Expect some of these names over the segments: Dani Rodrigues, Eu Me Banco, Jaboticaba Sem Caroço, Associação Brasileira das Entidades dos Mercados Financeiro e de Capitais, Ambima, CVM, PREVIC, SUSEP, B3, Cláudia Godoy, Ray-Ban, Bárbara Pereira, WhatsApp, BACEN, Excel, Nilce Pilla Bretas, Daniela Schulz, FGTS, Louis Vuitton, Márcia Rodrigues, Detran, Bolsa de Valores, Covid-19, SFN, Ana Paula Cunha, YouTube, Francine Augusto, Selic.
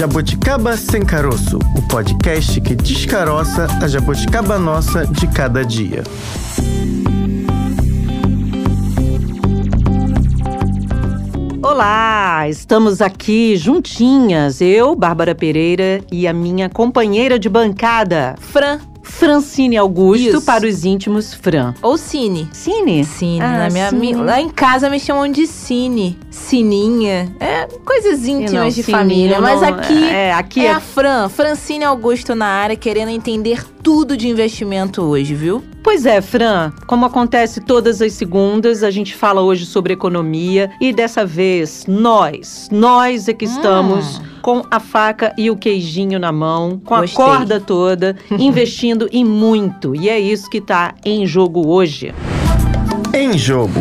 Jaboticaba Sem Caroço, o podcast que descaroça a jaboticaba nossa de cada dia. Olá, estamos aqui juntinhas, eu, Bárbara Pereira, e a minha companheira de bancada, Francine Augusto, isso, para os íntimos, Fran. Ou Cine. Cine? Cine. Ah, lá em casa me chamam de Cine. Sininha. É, coisas íntimas de família. Mas aqui é a Fran. Francine Augusto na área, querendo entender tudo de investimento hoje, viu? Pois é, Fran, como acontece todas as segundas, a gente fala hoje sobre economia e dessa vez nós é que estamos com a faca e o queijinho na mão, com a corda toda, investindo em muito. E é isso que está em jogo hoje. Em jogo.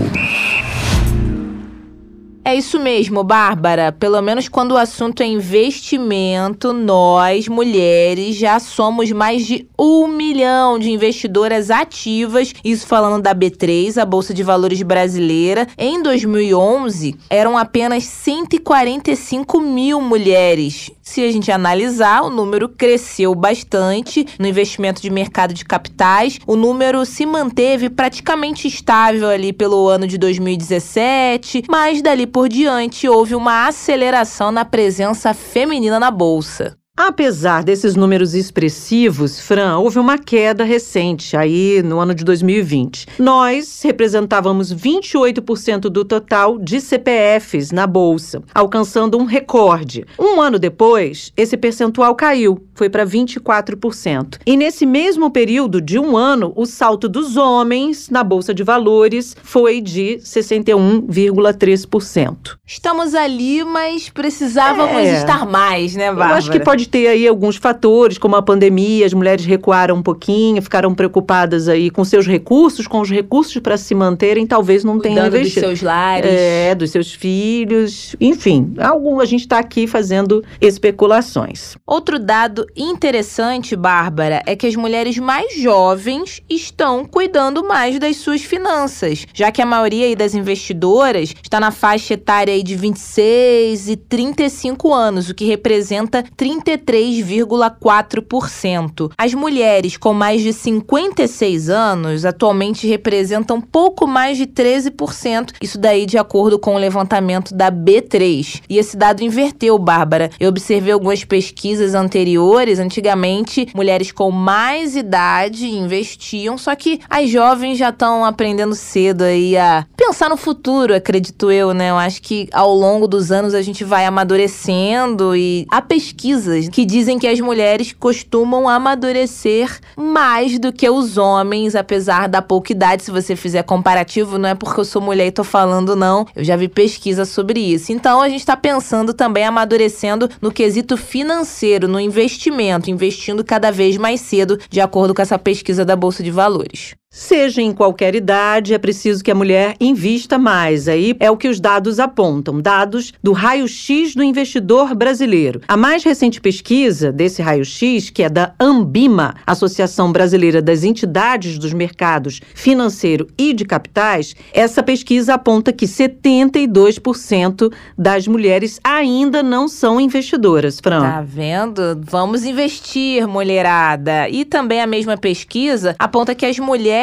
É isso mesmo, Bárbara. Pelo menos quando o assunto é investimento, nós, mulheres, já somos mais de 1 milhão de investidoras ativas. Isso falando da B3, a Bolsa de Valores brasileira. Em 2011, eram apenas 145 mil mulheres. Se a gente analisar, o número cresceu bastante no investimento de mercado de capitais. O número se manteve praticamente estável ali pelo ano de 2017, mas dali por diante, houve uma aceleração na presença feminina na bolsa. Apesar desses números expressivos, Fran, houve uma queda recente aí no ano de 2020. Nós representávamos 28% do total de CPFs na Bolsa, alcançando um recorde. Um ano depois, esse percentual caiu, foi para 24%. E nesse mesmo período de um ano, o salto dos homens na Bolsa de Valores foi de 61,3%. Estamos ali, mas precisávamos estar mais, né, Bárbara? Eu acho que pode ter aí alguns fatores, como a pandemia, as mulheres recuaram um pouquinho, ficaram preocupadas aí com seus recursos, com os recursos para se manterem, talvez não tenham investido. Dos seus lares. É, dos seus filhos, enfim, a gente está aqui fazendo especulações. Outro dado interessante, Bárbara, é que as mulheres mais jovens estão cuidando mais das suas finanças, já que a maioria aí das investidoras está na faixa etária aí de 26 e 35 anos, o que representa 33,4%. As mulheres com mais de 56 anos atualmente representam pouco mais de 13%, isso daí de acordo com o levantamento da B3. E esse dado inverteu, Bárbara. Eu observei algumas pesquisas anteriores, antigamente mulheres com mais idade investiam, só que as jovens já estão aprendendo cedo aí a pensar no futuro, acredito eu, né? Eu acho que ao longo dos anos a gente vai amadurecendo e a pesquisas que dizem que as mulheres costumam amadurecer mais do que os homens, apesar da pouca idade. Se você fizer comparativo, não é porque eu sou mulher e tô falando, não. Eu já vi pesquisa sobre isso. Então, a gente tá pensando também, amadurecendo no quesito financeiro, no investimento, investindo cada vez mais cedo, de acordo com essa pesquisa da Bolsa de Valores. Seja em qualquer idade, é preciso que a mulher invista mais. Aí é o que os dados apontam, dados do raio-x do investidor brasileiro. A mais recente pesquisa desse raio-x, que é da Ambima, Associação Brasileira das Entidades dos Mercados Financeiro e de Capitais, essa pesquisa aponta que 72% das mulheres ainda não são investidoras, Fran. Tá vendo? Vamos investir, mulherada. E também a mesma pesquisa aponta que as mulheres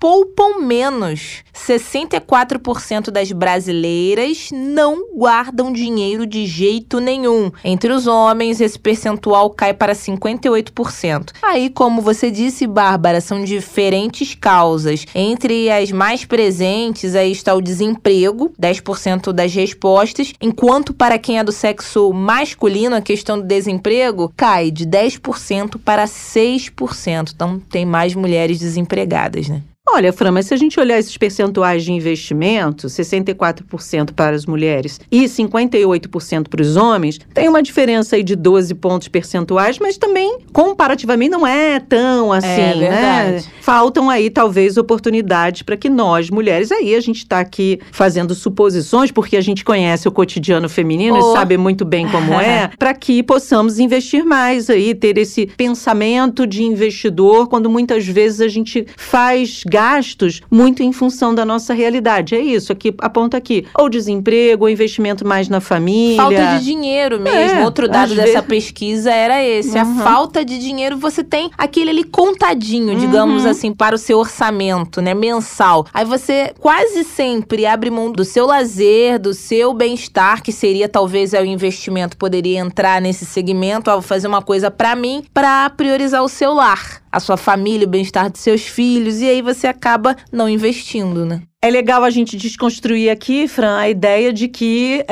poupam menos. 64% das brasileiras não guardam dinheiro de jeito nenhum. Entre os homens, esse percentual cai para 58%. Aí, como você disse, Bárbara, são diferentes causas. Entre as mais presentes, aí está o desemprego, 10% das respostas, enquanto para quem é do sexo masculino, a questão do desemprego cai de 10% para 6%. Então, tem mais mulheres desempregadas, né? Olha, Fran, mas se a gente olhar esses percentuais de investimento, 64% para as mulheres e 58% para os homens, tem uma diferença aí de 12 pontos percentuais, mas também, comparativamente, não é tão assim, né? Faltam aí, talvez, oportunidades para que nós, mulheres, aí a gente está aqui fazendo suposições, porque a gente conhece o cotidiano feminino e sabe muito bem como é, para que possamos investir mais aí, ter esse pensamento de investidor, quando muitas vezes a gente faz gastos muito em função da nossa realidade. É isso, aqui aponta aqui. Ou desemprego, ou investimento mais na família. Falta de dinheiro mesmo. Outro dado dessa pesquisa era esse. A falta de dinheiro, você tem aquele ali contadinho, digamos assim, para o seu orçamento, né, mensal. Aí você quase sempre abre mão do seu lazer, do seu bem-estar, que seria talvez o investimento, poderia entrar nesse segmento, ah, vou fazer uma coisa pra mim, pra priorizar o seu lar, a sua família, o bem-estar dos seus filhos, e aí você acaba não investindo, né? É legal a gente desconstruir aqui, Fran, a ideia de que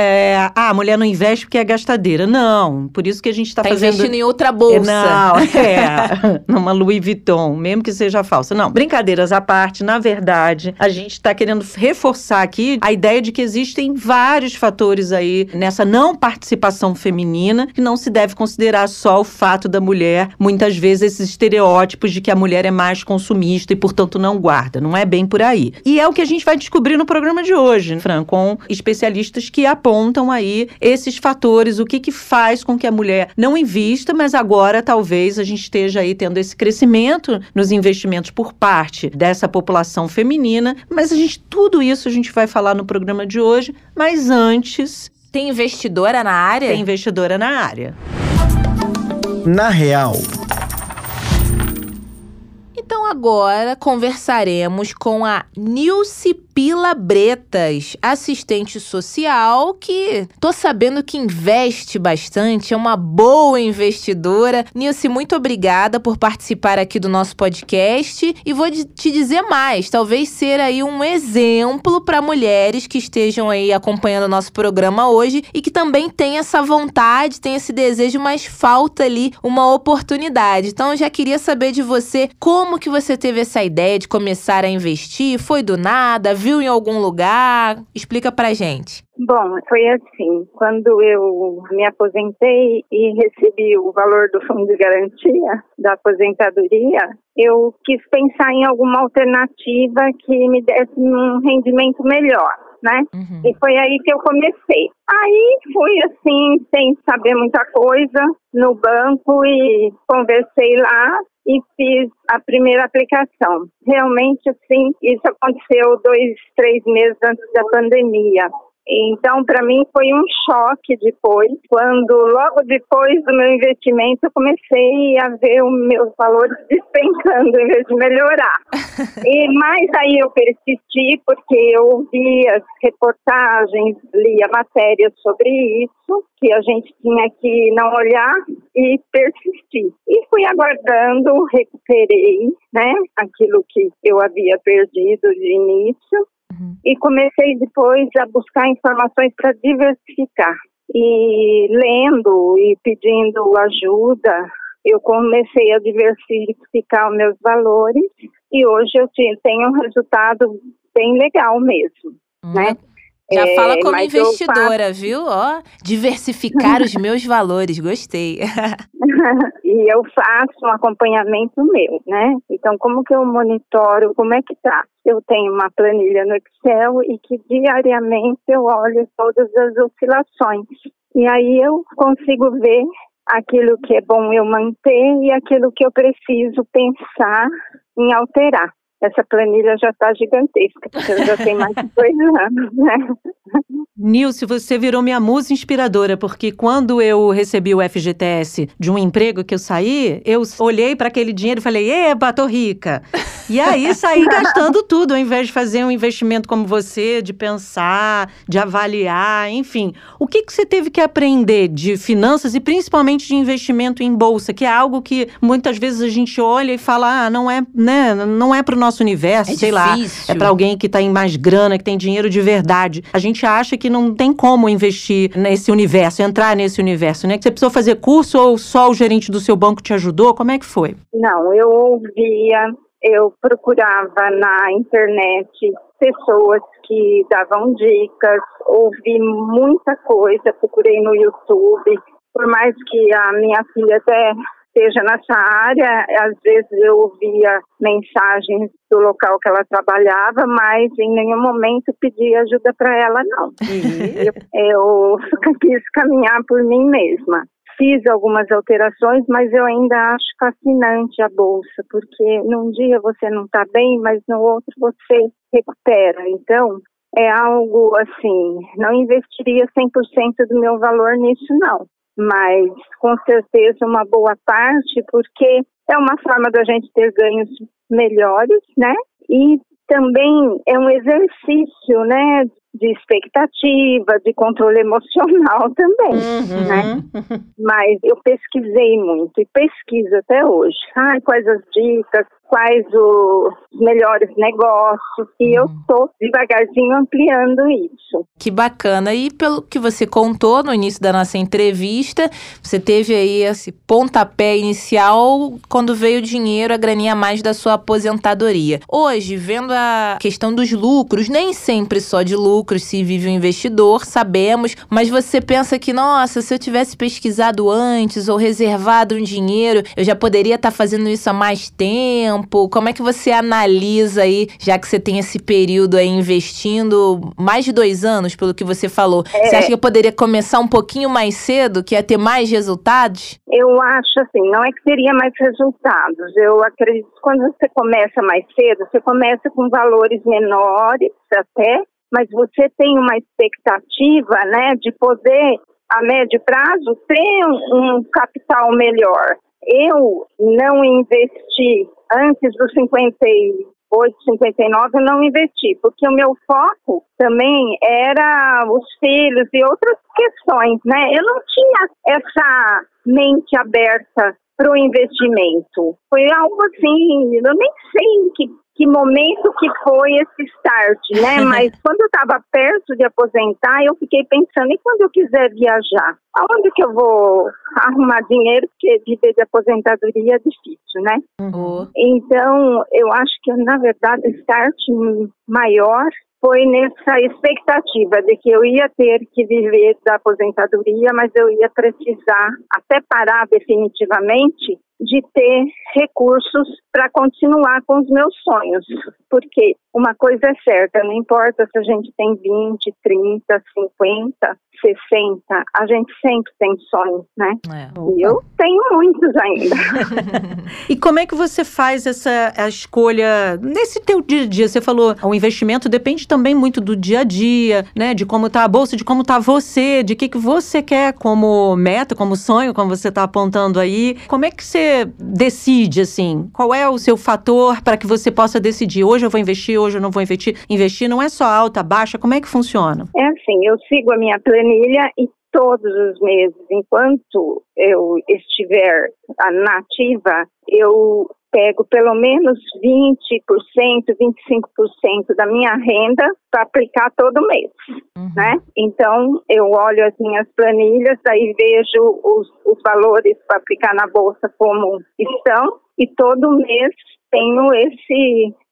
a mulher não investe porque é gastadeira. Não, por isso que a gente está fazendo... Está investindo em outra bolsa. Não, numa Louis Vuitton, mesmo que seja falsa. Não, brincadeiras à parte, na verdade, a gente está querendo reforçar aqui a ideia de que existem vários fatores aí nessa não participação feminina, que não se deve considerar só o fato da mulher, muitas vezes, esses estereótipos de que a mulher é mais consumista e, portanto, não guarda. Não é bem por aí. E é o que a gente vai descobrir no programa de hoje, Fran, com especialistas que apontam aí esses fatores, o que faz com que a mulher não invista, mas agora talvez a gente esteja aí tendo esse crescimento nos investimentos por parte dessa população feminina, mas tudo isso a gente vai falar no programa de hoje, mas antes... Tem investidora na área? Tem investidora na área. Na real... Então agora conversaremos com a Nilce Pilla Bretas, assistente social, que tô sabendo que investe bastante, é uma boa investidora. Nilce, muito obrigada por participar aqui do nosso podcast e vou te dizer mais, talvez ser aí um exemplo para mulheres que estejam aí acompanhando o nosso programa hoje e que também tem essa vontade, tem esse desejo, mas falta ali uma oportunidade. Então eu já queria saber de você, como que você teve essa ideia de começar a investir? Foi do nada? Viu em algum lugar? Explica pra gente. Bom, foi assim, quando eu me aposentei e recebi o valor do fundo de garantia da aposentadoria, eu quis pensar em alguma alternativa que me desse um rendimento melhor, né? Uhum. E foi aí que eu comecei. Aí fui assim, sem saber muita coisa, no banco e conversei lá e fiz a primeira aplicação. Realmente, assim, isso aconteceu 2-3 meses antes da pandemia. Então, para mim, foi um choque depois, quando logo depois do meu investimento, eu comecei a ver os meus valores despencando em vez de melhorar. Mas aí eu persisti, porque eu vi as reportagens, lia matérias sobre isso, que a gente tinha que não olhar e persistir. E fui aguardando, recuperei, né, aquilo que eu havia perdido de início. E comecei depois a buscar informações para diversificar. E lendo e pedindo ajuda, eu comecei a diversificar os meus valores e hoje eu tenho um resultado bem legal mesmo, né? Já fala como investidora, viu? Ó, diversificar os meus valores, gostei. E eu faço um acompanhamento meu, né? Então, como que eu monitoro, como é que tá? Eu tenho uma planilha no Excel e que diariamente eu olho todas as oscilações. E aí eu consigo ver aquilo que é bom eu manter e aquilo que eu preciso pensar em alterar. Essa planilha já está gigantesca, porque eu já tenho mais de 2 anos, né? Nilce, você virou minha musa inspiradora, porque quando eu recebi o FGTS de um emprego que eu saí, eu olhei para aquele dinheiro e falei, eba, tô rica! E aí saí gastando tudo, ao invés de fazer um investimento como você, de pensar, de avaliar, enfim. O que você teve que aprender de finanças e principalmente de investimento em bolsa, que é algo que muitas vezes a gente olha e fala, ah, não é, né, não é pro nosso universo, é sei difícil. Lá, é para alguém que tá em mais grana, que tem dinheiro de verdade. A gente acha que não tem como investir nesse universo, entrar nesse universo, né? Você precisou fazer curso ou só o gerente do seu banco te ajudou? Como é que foi? Não, eu ouvia, eu procurava na internet pessoas que davam dicas, ouvi muita coisa, procurei no YouTube, por mais que a minha filha até... seja nessa área, às vezes eu ouvia mensagens do local que ela trabalhava, mas em nenhum momento pedi ajuda para ela, não. Eu quis caminhar por mim mesma. Fiz algumas alterações, mas eu ainda acho fascinante a bolsa, porque num dia você não está bem, mas no outro você recupera. Então, é algo assim, não investiria 100% do meu valor nisso não, mas com certeza uma boa parte, porque é uma forma da gente ter ganhos melhores, né? E também é um exercício, né, de expectativa, de controle emocional também, né? Mas eu pesquisei muito e pesquiso até hoje. Ai, quais as dicas, quais os melhores negócios, e eu estou devagarzinho ampliando isso. Que bacana! E pelo que você contou no início da nossa entrevista, você teve aí esse pontapé inicial quando veio o dinheiro, a graninha a mais da sua aposentadoria. Hoje, vendo a questão dos lucros, nem sempre só de lucros se vive o investidor, sabemos, mas você pensa que, nossa, se eu tivesse pesquisado antes ou reservado um dinheiro, eu já poderia estar fazendo isso há mais tempo. Como é que você analisa aí, já que você tem esse período aí investindo mais de 2 anos, pelo que você falou? É. Você acha que eu poderia começar um pouquinho mais cedo, que ia ter mais resultados? Eu acho assim, não é que teria mais resultados. Eu acredito que quando você começa mais cedo, você começa com valores menores até, mas você tem uma expectativa, né, de poder, a médio prazo, ter um capital melhor. Eu não investi antes dos 58, 59, eu não investi, porque o meu foco também era os filhos e outras questões, né? Eu não tinha essa mente aberta para o investimento. Foi algo assim, eu nem sei que momento que foi esse start, né? Mas quando eu estava perto de aposentar, eu fiquei pensando, e quando eu quiser viajar? Aonde que eu vou arrumar dinheiro? Porque viver de aposentadoria é difícil, né? Uhum. Então, eu acho que, na verdade, o start maior foi nessa expectativa de que eu ia ter que viver da aposentadoria, mas eu ia precisar até parar definitivamente de ter recursos para continuar com os meus sonhos. Porque uma coisa é certa, não importa se a gente tem 20, 30, 50, 60, a gente sempre tem sonhos, né? E eu tenho muitos ainda. E como é que você faz a escolha nesse teu dia a dia? Você falou, o investimento depende também muito do dia a dia, né? De como tá a bolsa, de como tá você, de que você quer como meta, como sonho, como você tá apontando aí. Como é que você decide, assim? Qual é o seu fator para que você possa decidir? Hoje eu vou investir, hoje eu não vou investir. Investir não é só alta, baixa, como é que funciona? É assim, eu sigo a minha planilha e todos os meses, enquanto eu estiver na ativa, eu pego pelo menos 20%, 25% da minha renda para aplicar todo mês, né? Então, eu olho as minhas planilhas, aí vejo os valores para aplicar na bolsa como estão, e todo mês tenho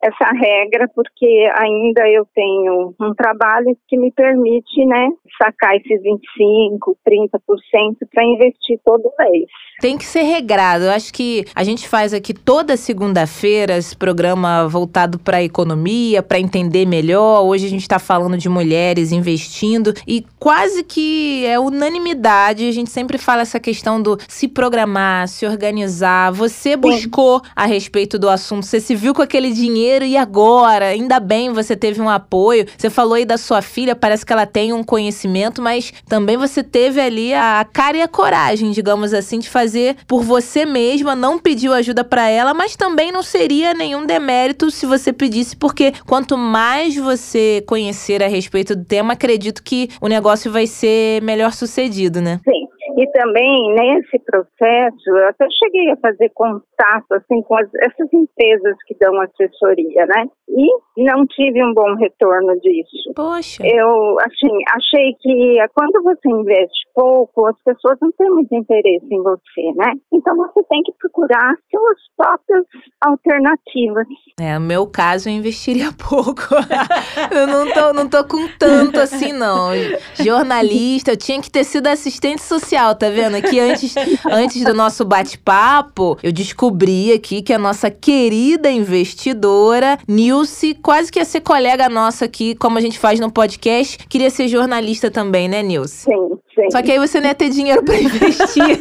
essa regra, porque ainda eu tenho um trabalho que me permite, né, sacar esses 25%, 30% para investir todo mês. Tem que ser regrado. Eu acho que a gente faz aqui toda segunda-feira esse programa voltado para a economia, para entender melhor. Hoje a gente está falando de mulheres investindo e quase que é unanimidade. A gente sempre fala essa questão do se programar, se organizar. Você buscou a respeito do assunto, você se viu com aquele dinheiro e agora, ainda bem você teve um apoio, você falou aí da sua filha, parece que ela tem um conhecimento, mas também você teve ali a cara e a coragem, digamos assim, de fazer por você mesma, não pediu ajuda pra ela, mas também não seria nenhum demérito se você pedisse, porque quanto mais você conhecer a respeito do tema, acredito que o negócio vai ser melhor sucedido, né? Sim. E também, nesse processo, eu até cheguei a fazer contato assim, com essas empresas que dão assessoria, né? E não tive um bom retorno disso. Poxa! Eu, assim, achei que quando você investe pouco, as pessoas não têm muito interesse em você, né? Então, você tem que procurar suas próprias alternativas. É, no meu caso, eu investiria pouco. Eu não tô com tanto assim, não. Jornalista, eu tinha que ter sido assistente social. legal, tá vendo? Aqui antes do nosso bate-papo, eu descobri aqui que a nossa querida investidora, Nilce, quase que ia ser colega nossa aqui, como a gente faz no podcast, queria ser jornalista também, né, Nilce? Sim. Só que aí você não ia ter dinheiro pra investir.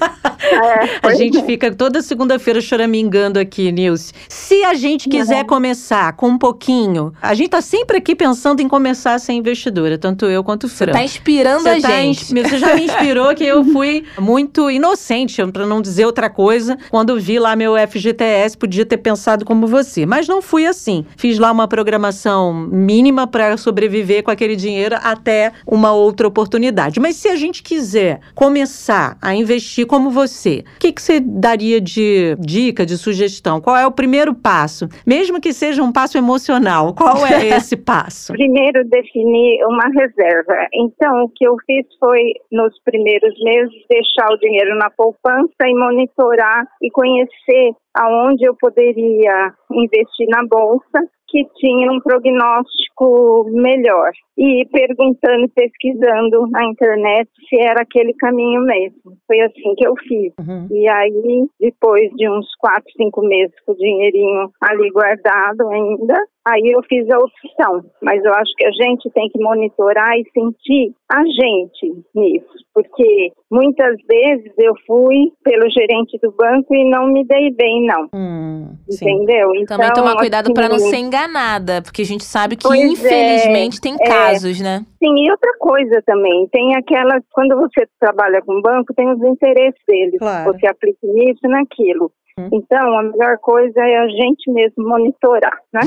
A gente fica toda segunda-feira choramingando aqui, Nilce. Se a gente quiser começar com um pouquinho, a gente tá sempre aqui pensando em começar a ser investidora, tanto eu quanto o Fran. Você tá inspirando a gente. Você já me inspirou, que eu fui muito inocente, pra não dizer outra coisa. Quando vi lá meu FGTS, podia ter pensado como você. Mas não fui assim. Fiz lá uma programação mínima pra sobreviver com aquele dinheiro até uma outra oportunidade. Mas se a gente quiser começar a investir como você, o que você daria de dica, de sugestão? Qual é o primeiro passo? Mesmo que seja um passo emocional, qual é esse passo? Primeiro, definir uma reserva. Então, o que eu fiz foi, nos primeiros meses, deixar o dinheiro na poupança e monitorar e conhecer aonde eu poderia investir na bolsa, que tinha um prognóstico melhor. E perguntando, pesquisando na internet se era aquele caminho mesmo. Foi assim que eu fiz. Uhum. E aí, depois de uns 4, 5 meses com o dinheirinho ali guardado ainda, aí eu fiz a opção. Mas eu acho que a gente tem que monitorar e sentir a gente nisso. Porque muitas vezes eu fui pelo gerente do banco e não me dei bem, não. Entendeu? Então, também tomar cuidado assim, para não ser enganada, porque a gente sabe que infelizmente tem casos, né? Sim, e outra coisa também, tem aquelas, quando você trabalha com banco, tem os interesses deles, claro. Você aplica nisso e naquilo. Então, a melhor coisa é a gente mesmo monitorar, né?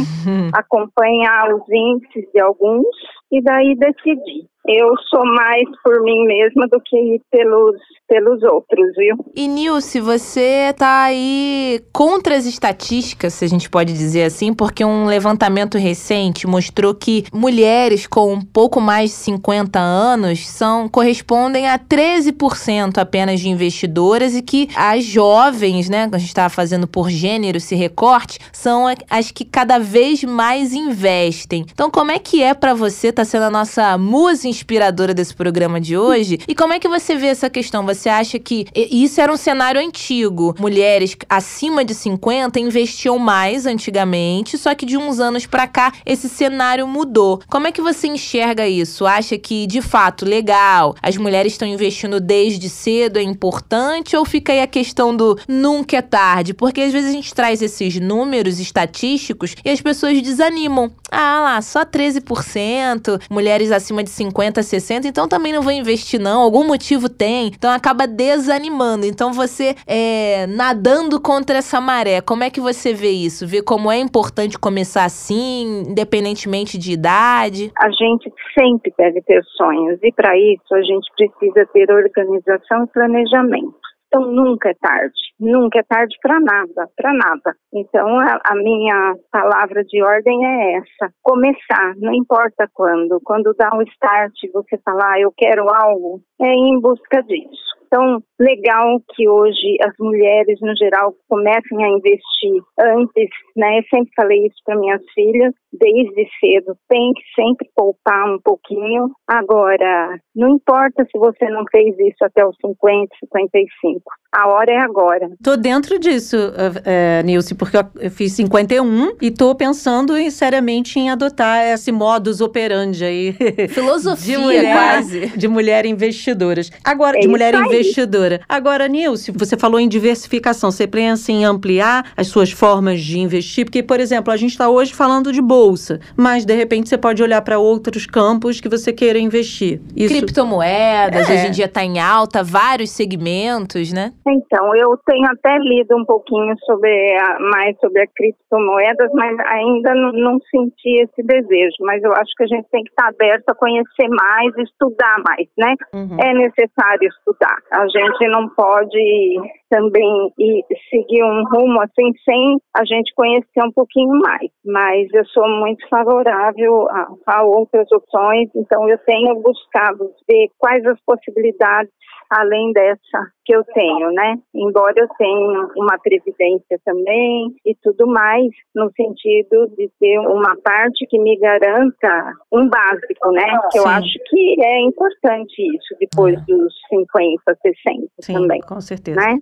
Acompanhar os índices de alguns e daí decidir. Eu sou mais por mim mesma do que pelos outros, viu? E, Nilce, você tá aí contra as estatísticas, se a gente pode dizer assim, porque um levantamento recente mostrou que mulheres com um pouco mais de 50 anos correspondem a 13% apenas de investidoras e que as jovens, né, que a gente estava fazendo por gênero esse recorte, são as que cada vez mais investem. Então, como é que é para você, tá sendo a nossa musa inspiradora desse programa de hoje? E como é que você vê essa questão? Você acha que isso era um cenário antigo? Mulheres acima de 50 investiam mais antigamente, só que de uns anos pra cá esse cenário mudou. Como é que você enxerga isso? Acha que, de fato, legal, as mulheres estão investindo desde cedo, é importante? Ou fica aí a questão do nunca é tarde? Porque às vezes a gente traz esses números estatísticos e as pessoas desanimam. Ah lá, só 13%, mulheres acima de 50, 60, então também não vou investir não, algum motivo tem, então acaba desanimando. Então você nadando contra essa maré, como é que você vê isso? Vê como é importante começar assim, independentemente de idade? A gente sempre deve ter sonhos e para isso a gente precisa ter organização e planejamento. Então, nunca é tarde. Nunca é tarde para nada, para nada. Então, a minha palavra de ordem é essa. Começar, não importa quando. Quando dá um start, você falar, eu quero algo, é ir em busca disso. Então, legal que hoje as mulheres, no geral, comecem a investir antes, né? Eu sempre falei isso para minhas filhas, desde cedo, tem que sempre poupar um pouquinho. Agora, não importa se você não fez isso até os 50, 55, a hora é agora. Tô dentro disso, Nilce, porque eu fiz 51 e tô pensando seriamente em adotar esse modus operandi aí. Filosofia, quase. De mulher investidoras. Agora, de mulher investidora. Agora, Nilce, você falou em diversificação. Você pensa em ampliar as suas formas de investir? Porque, por exemplo, a gente está hoje falando de bolsa, mas, de repente, você pode olhar para outros campos que você queira investir. Isso... Criptomoedas, hoje em dia está em alta, vários segmentos, né? Então, eu tenho até lido um pouquinho mais sobre criptomoedas, mas ainda não senti esse desejo. Mas eu acho que a gente tem que estar aberto a conhecer mais, estudar mais, né? Uhum. É necessário estudar. A gente não pode também seguir um rumo assim sem a gente conhecer um pouquinho mais. Mas eu sou muito favorável a outras opções, então eu tenho buscado ver quais as possibilidades além dessa que eu tenho, né? Embora eu tenha uma previdência também e tudo mais, no sentido de ter uma parte que me garanta um básico, né? Que eu acho que é importante isso depois dos 50, 60 também. Sim, com certeza. Né?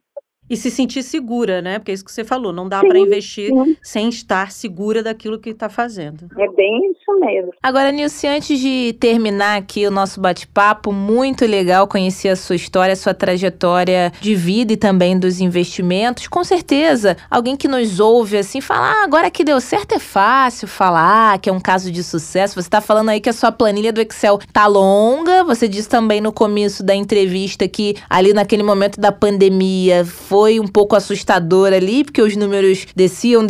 E se sentir segura, né? Porque é isso que você falou, não dá para investir sem estar segura daquilo que está fazendo. É bem isso mesmo. Agora, Nilce, antes de terminar aqui o nosso bate-papo, muito legal conhecer a sua história, a sua trajetória de vida e também dos investimentos. Com certeza, alguém que nos ouve assim, falar, agora que deu certo é fácil falar, que é um caso de sucesso. Você está falando aí que a sua planilha do Excel tá longa, você disse também no começo da entrevista que ali naquele momento da pandemia foi um pouco assustador ali, porque os números desciam.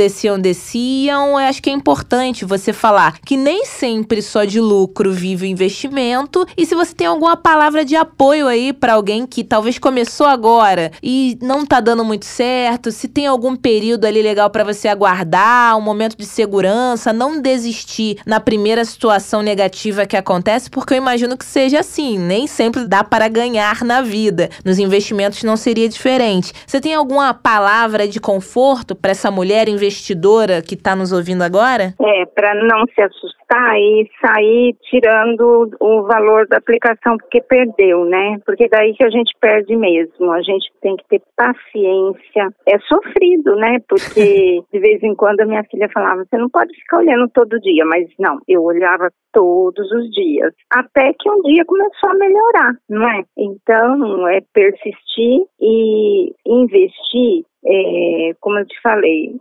Eu acho que é importante você falar que nem sempre só de lucro vive o investimento. E se você tem alguma palavra de apoio aí para alguém que talvez começou agora e não tá dando muito certo, se tem algum período ali legal para você aguardar, um momento de segurança, não desistir na primeira situação negativa que acontece, porque eu imagino que seja assim, nem sempre dá para ganhar na vida. Nos investimentos não seria diferente. Você tem alguma palavra de conforto para essa mulher investidora que está nos ouvindo agora? É, para não se assustar e sair tirando o valor da aplicação porque perdeu, né? Porque daí que a gente perde mesmo. A gente tem que ter paciência. É sofrido, né? Porque de vez em quando a minha filha falava, você não pode ficar olhando todo dia. Mas não, eu olhava todos os dias. Até que um dia começou a melhorar, não é? Então, é persistir e investir, como eu te falei,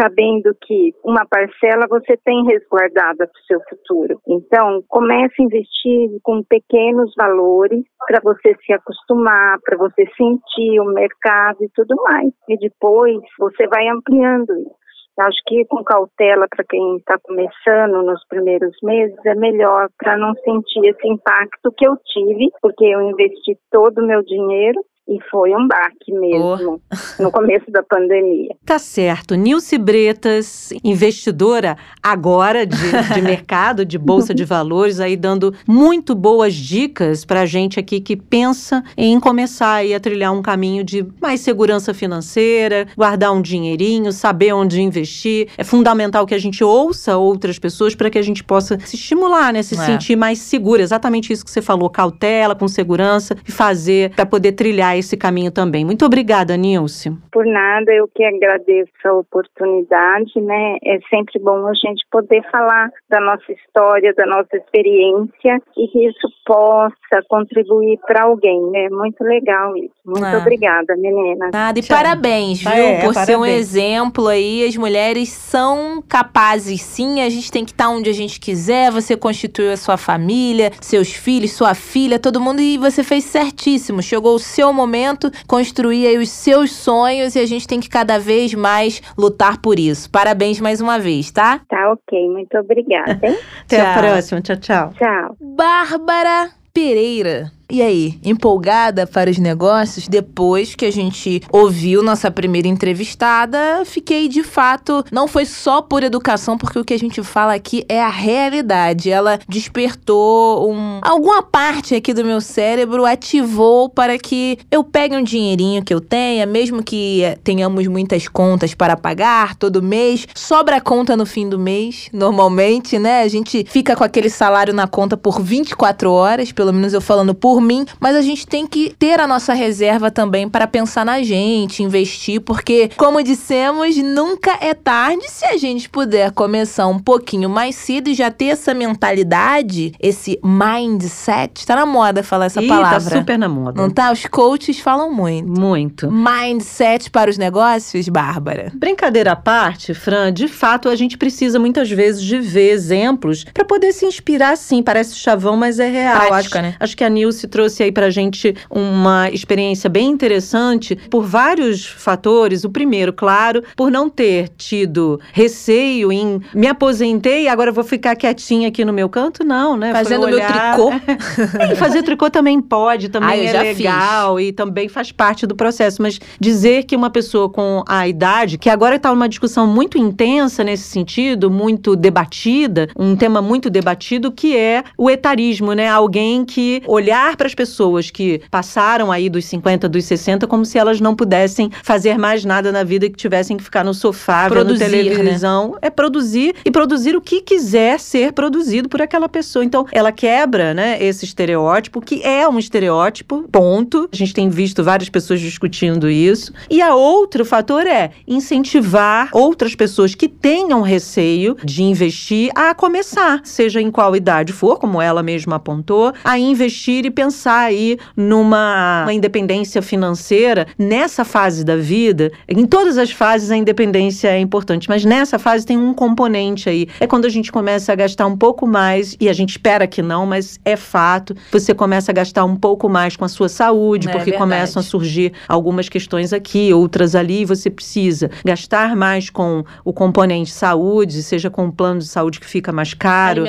sabendo que uma parcela você tem resguardada para o seu futuro. Então, comece a investir com pequenos valores para você se acostumar, para você sentir o mercado e tudo mais. E depois você vai ampliando isso. Acho que com cautela para quem está começando nos primeiros meses é melhor para não sentir esse impacto que eu tive, porque eu investi todo o meu dinheiro e foi um baque mesmo no começo da pandemia. Tá certo. Nilce Bretas, investidora agora de mercado, de bolsa de valores, aí dando muito boas dicas pra gente aqui que pensa em começar aí a trilhar um caminho de mais segurança financeira, guardar um dinheirinho, saber onde investir. É fundamental que a gente ouça outras pessoas para que a gente possa se estimular, né? Se sentir mais segura. Exatamente isso que você falou, cautela, com segurança e fazer para poder trilhar esse caminho também. Muito obrigada, Nilce. Por nada, eu que agradeço a oportunidade, né? É sempre bom a gente poder falar da nossa história, da nossa experiência e que isso possa contribuir para alguém, né? Muito legal isso. Muito obrigada, menina. Nada, e parabéns, viu? Por ser um exemplo aí, as mulheres são capazes, sim, a gente tem que estar onde a gente quiser, você constituiu a sua família, seus filhos, sua filha, todo mundo, e você fez certíssimo, chegou o seu momento, construir aí os seus sonhos e a gente tem que cada vez mais lutar por isso. Parabéns mais uma vez, tá? Tá, ok. Muito obrigada, hein? Até a próxima. Tchau, tchau. Tchau. Bárbara Pereira. E aí, empolgada para os negócios? Depois que a gente ouviu nossa primeira entrevistada, fiquei de fato, não foi só por educação, porque o que a gente fala aqui é a realidade. Ela despertou alguma parte aqui do meu cérebro, ativou para que eu pegue um dinheirinho que eu tenha, mesmo que tenhamos muitas contas para pagar todo mês, sobra conta no fim do mês, normalmente, né? A gente fica com aquele salário na conta por 24 horas, pelo menos eu falando por mim, mas a gente tem que ter a nossa reserva também para pensar na gente, investir, porque, como dissemos, nunca é tarde se a gente puder começar um pouquinho mais cedo e já ter essa mentalidade, esse mindset. Tá na moda falar essa palavra. Tá super na moda. Não tá? Os coaches falam muito. Muito. Mindset para os negócios, Bárbara. Brincadeira à parte, Fran, de fato a gente precisa muitas vezes de ver exemplos para poder se inspirar, sim. Parece chavão, mas é real. Prática, né? Acho que a Nilce trouxe aí pra gente uma experiência bem interessante por vários fatores. O primeiro, claro, por não ter tido receio em me aposentei, agora vou ficar quietinha aqui no meu canto, não, né? Fazendo meu tricô. Sim, fazer tricô também pode, também é legal e também faz parte do processo, mas dizer que uma pessoa com a idade, que agora tá numa discussão muito intensa nesse sentido, muito debatida, um tema muito debatido que é o etarismo, né? Alguém que olhar olhar para as pessoas que passaram aí dos 50, dos 60, como se elas não pudessem fazer mais nada na vida e que tivessem que ficar no sofá, produzir, vendo televisão. Né? É produzir e produzir o que quiser ser produzido por aquela pessoa. Então, ela quebra, né, esse estereótipo, que é um estereótipo, ponto. A gente tem visto várias pessoas discutindo isso. E a outro fator é incentivar outras pessoas que tenham receio de investir a começar, seja em qual idade for, como ela mesma apontou, a investir e pensar aí numa independência financeira nessa fase da vida. Em todas as fases a independência é importante, mas nessa fase tem um componente aí. É quando a gente começa a gastar um pouco mais, e a gente espera que não, mas é fato, você começa a gastar um pouco mais com a sua saúde, porque começam a surgir algumas questões aqui, outras ali, e você precisa gastar mais com o componente saúde, seja com o plano de saúde que fica mais caro,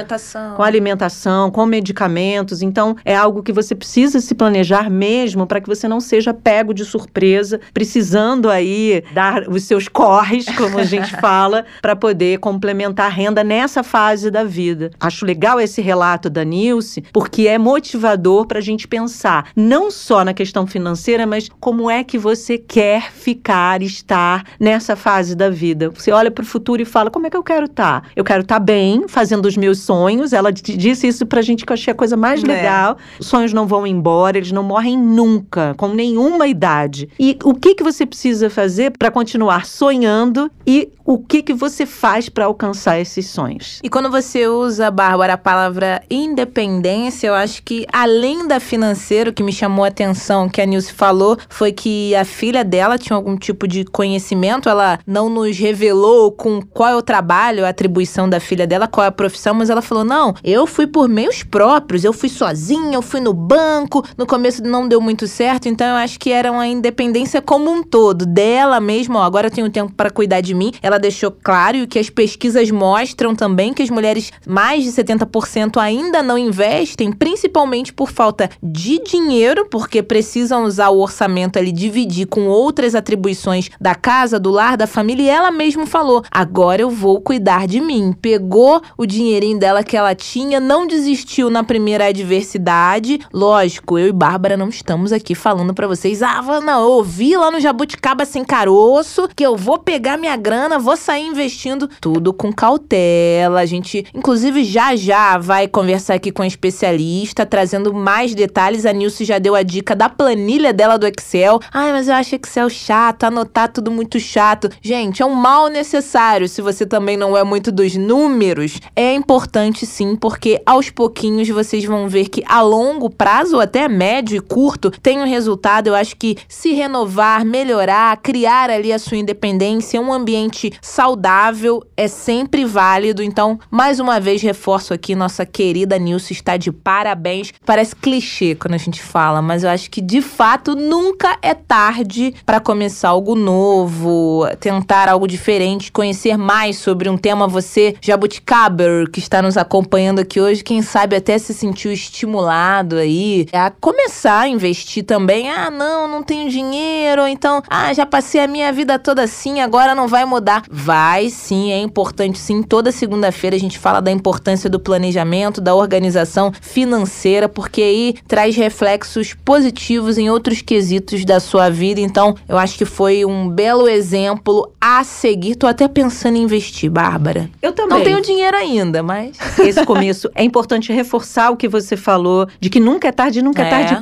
com alimentação, com medicamentos. Então, é algo que você precisa se planejar mesmo para que você não seja pego de surpresa, precisando aí dar os seus corres, como a gente fala, para poder complementar a renda nessa fase da vida. Acho legal esse relato da Nilce, porque é motivador para a gente pensar não só na questão financeira, mas como é que você quer ficar, estar nessa fase da vida. Você olha para o futuro e fala, como é que eu quero estar? Eu quero estar bem, fazendo os meus sonhos. Ela disse isso pra gente, que eu achei a coisa mais legal. Os sonhos não vão embora, eles não morrem nunca, com nenhuma idade. E o que você precisa fazer para continuar sonhando e o que você faz para alcançar esses sonhos? E quando você usa, Bárbara, a palavra independência, eu acho que além da financeira, que me chamou a atenção, que a Nilce falou, foi que a filha dela tinha algum tipo de conhecimento. Ela não nos revelou com qual é o trabalho, a atribuição da filha dela, qual é a profissão, mas ela falou, não, eu fui por meios próprios, eu fui sozinha, eu fui no banco, no começo não deu muito certo, então eu acho que era uma independência como um todo, dela mesma, ó, agora eu tenho tempo para cuidar de mim. Ela deixou claro, e que as pesquisas mostram também, que as mulheres, mais de 70% ainda não investem, principalmente por falta de dinheiro, porque precisam usar o orçamento ali, dividir com outras atribuições da casa, do lar, da família, e ela mesma falou, agora eu vou cuidar de mim. Pegou o dinheirinho dela que ela tinha, não desistiu na primeira adversidade. Lógico, eu e Bárbara não estamos aqui falando pra vocês, não, eu ouvi lá no Jaboticaba Sem Caroço que eu vou pegar minha grana, vou sair investindo, tudo com cautela. A gente, inclusive, já vai conversar aqui com um especialista, trazendo mais detalhes. A Nilce já deu a dica da planilha dela do Excel. Ai, mas eu acho Excel chato, anotar tudo muito chato. Gente, é um mal necessário. Se você também não é muito dos números, é importante sim, porque aos pouquinhos vocês vão ver que a longo prazo, ou até médio e curto, tem um resultado. Eu acho que se renovar, melhorar, criar ali a sua independência, um ambiente saudável é sempre válido. Então, mais uma vez, reforço aqui, nossa querida Nilce está de parabéns. Parece clichê quando a gente fala, mas eu acho que, de fato, nunca é tarde para começar algo novo, tentar algo diferente, conhecer mais sobre um tema. Você, Jabuticaber, que está nos acompanhando aqui hoje, quem sabe até se sentiu estimulado aí a começar a investir também. Não tenho dinheiro, então, já passei a minha vida toda assim, agora não vai mudar. Vai sim, é importante sim. Toda segunda-feira a gente fala da importância do planejamento, da organização financeira, porque aí traz reflexos positivos em outros quesitos da sua vida. Então, eu acho que foi um belo exemplo a seguir. Tô até pensando em investir, Bárbara. Eu também. Não tenho dinheiro ainda, mas... Esse começo é importante reforçar o que você falou, de que nunca é tarde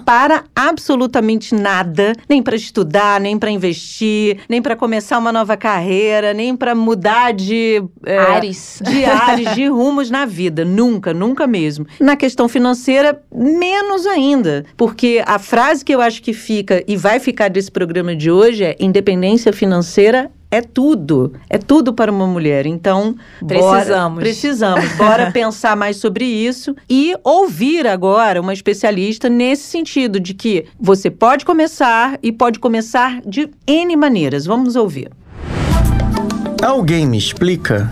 para absolutamente nada. Nem para estudar, nem para investir, nem para começar uma nova carreira, nem para mudar de ares, de rumos na vida. Nunca mesmo. Na questão financeira, menos ainda. Porque a frase que eu acho que fica e vai ficar desse programa de hoje é: independência financeira é tudo para uma mulher. Então, bora pensar mais sobre isso e ouvir agora uma especialista nesse sentido de que você pode começar e pode começar de N maneiras. Vamos ouvir. Alguém me explica?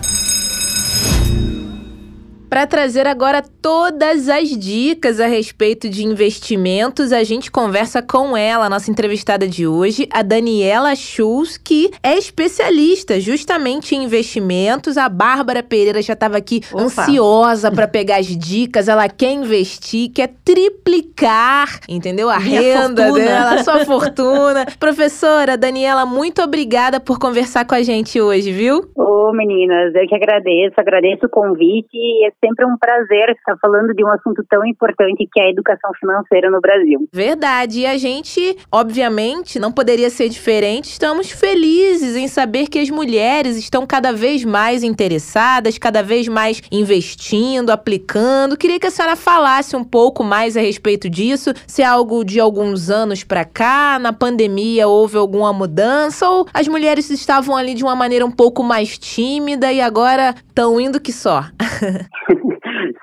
Para trazer agora todas as dicas a respeito de investimentos, a gente conversa com ela, a nossa entrevistada de hoje, a Daniela Schulz, que é especialista justamente em investimentos. A Bárbara Pereira já estava aqui ansiosa para pegar as dicas. Ela quer investir, quer triplicar, entendeu? A renda dela, a sua fortuna. Professora Daniela, muito obrigada por conversar com a gente hoje, viu? Ô, meninas, eu que agradeço o convite e é sempre um prazer estar falando de um assunto tão importante que é a educação financeira no Brasil. Verdade, e a gente, obviamente, não poderia ser diferente, estamos felizes em saber que as mulheres estão cada vez mais interessadas, cada vez mais investindo, aplicando. Queria que a senhora falasse um pouco mais a respeito disso, se é algo de alguns anos para cá, na pandemia houve alguma mudança ou as mulheres estavam ali de uma maneira um pouco mais tímida e agora estão indo que só.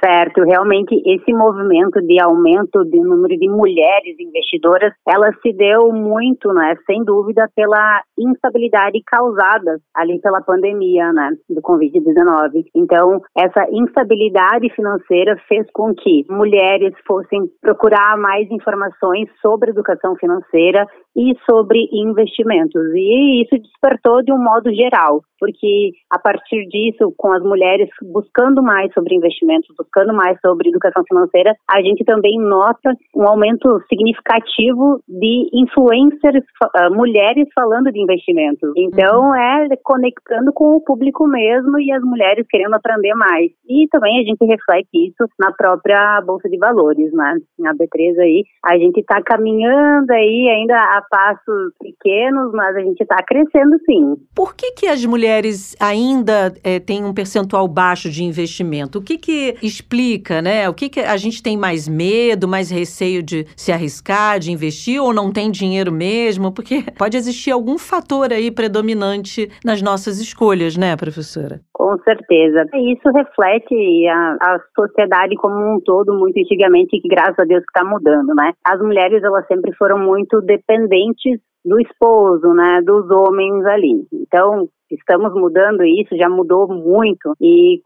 Certo, realmente esse movimento de aumento do número de mulheres investidoras, ela se deu muito, né, sem dúvida, pela instabilidade causada ali pela pandemia, né, do Covid-19. Então, essa instabilidade financeira fez com que mulheres fossem procurar mais informações sobre educação financeira e sobre investimentos. E isso despertou de um modo geral, porque a partir disso, com as mulheres buscando mais sobre investimentos, buscando mais sobre educação financeira, a gente também nota um aumento significativo de influencers, mulheres falando de investimentos. Então, é conectando com o público mesmo e as mulheres querendo aprender mais. E também a gente reflete isso na própria Bolsa de Valores, né? Na B3 aí, a gente está caminhando aí ainda a passos pequenos, mas a gente está crescendo sim. Por que as mulheres ainda têm um percentual baixo de investimento? O que explica, né? O que a gente tem mais medo, mais receio de se arriscar, de investir ou não tem dinheiro mesmo? Porque pode existir algum fator aí predominante nas nossas escolhas, né, professora? Com certeza. Isso reflete a sociedade como um todo, muito antigamente, que graças a Deus está mudando, né? As mulheres, elas sempre foram muito dependentes do esposo, né, dos homens ali. Então, estamos mudando isso, já mudou muito e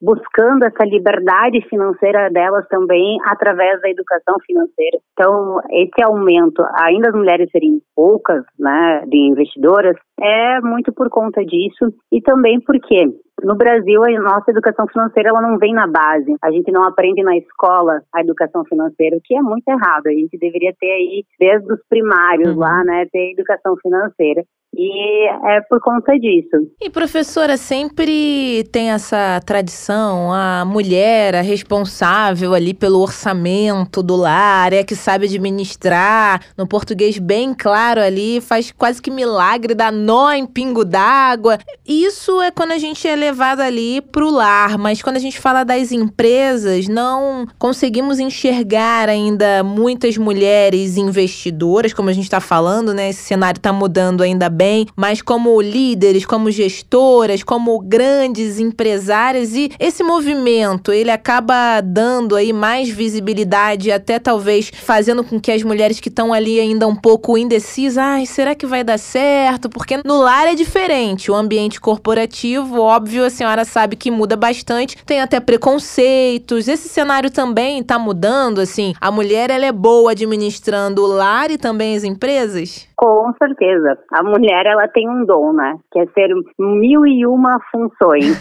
buscando essa liberdade financeira delas também através da educação financeira. Então, esse aumento, ainda as mulheres serem poucas, né, de investidoras, é muito por conta disso e também porque no Brasil, a nossa educação financeira ela não vem na base. A gente não aprende na escola a educação financeira, o que é muito errado. A gente deveria ter aí, desde os primários lá, né, ter educação financeira. E é por conta disso. E professora, sempre tem essa tradição, a mulher é responsável ali pelo orçamento do lar, é que sabe administrar, no português bem claro ali, faz quase que milagre, dá nó em pingo d'água. Isso é quando a gente é levado ali pro lar, mas quando a gente fala das empresas, não conseguimos enxergar ainda muitas mulheres investidoras, como a gente está falando, né? Esse cenário está mudando ainda bem. Mas como líderes, como gestoras, como grandes empresárias, e esse movimento, ele acaba dando aí mais visibilidade, até talvez fazendo com que as mulheres que estão ali ainda um pouco indecisas, será que vai dar certo? Porque no lar é diferente, o ambiente corporativo, óbvio, a senhora sabe que muda bastante, tem até preconceitos, esse cenário também tá mudando, assim, a mulher ela é boa administrando o lar e também as empresas? Com certeza, a mulher ela tem um dom, né? Que é ser 1001 funções,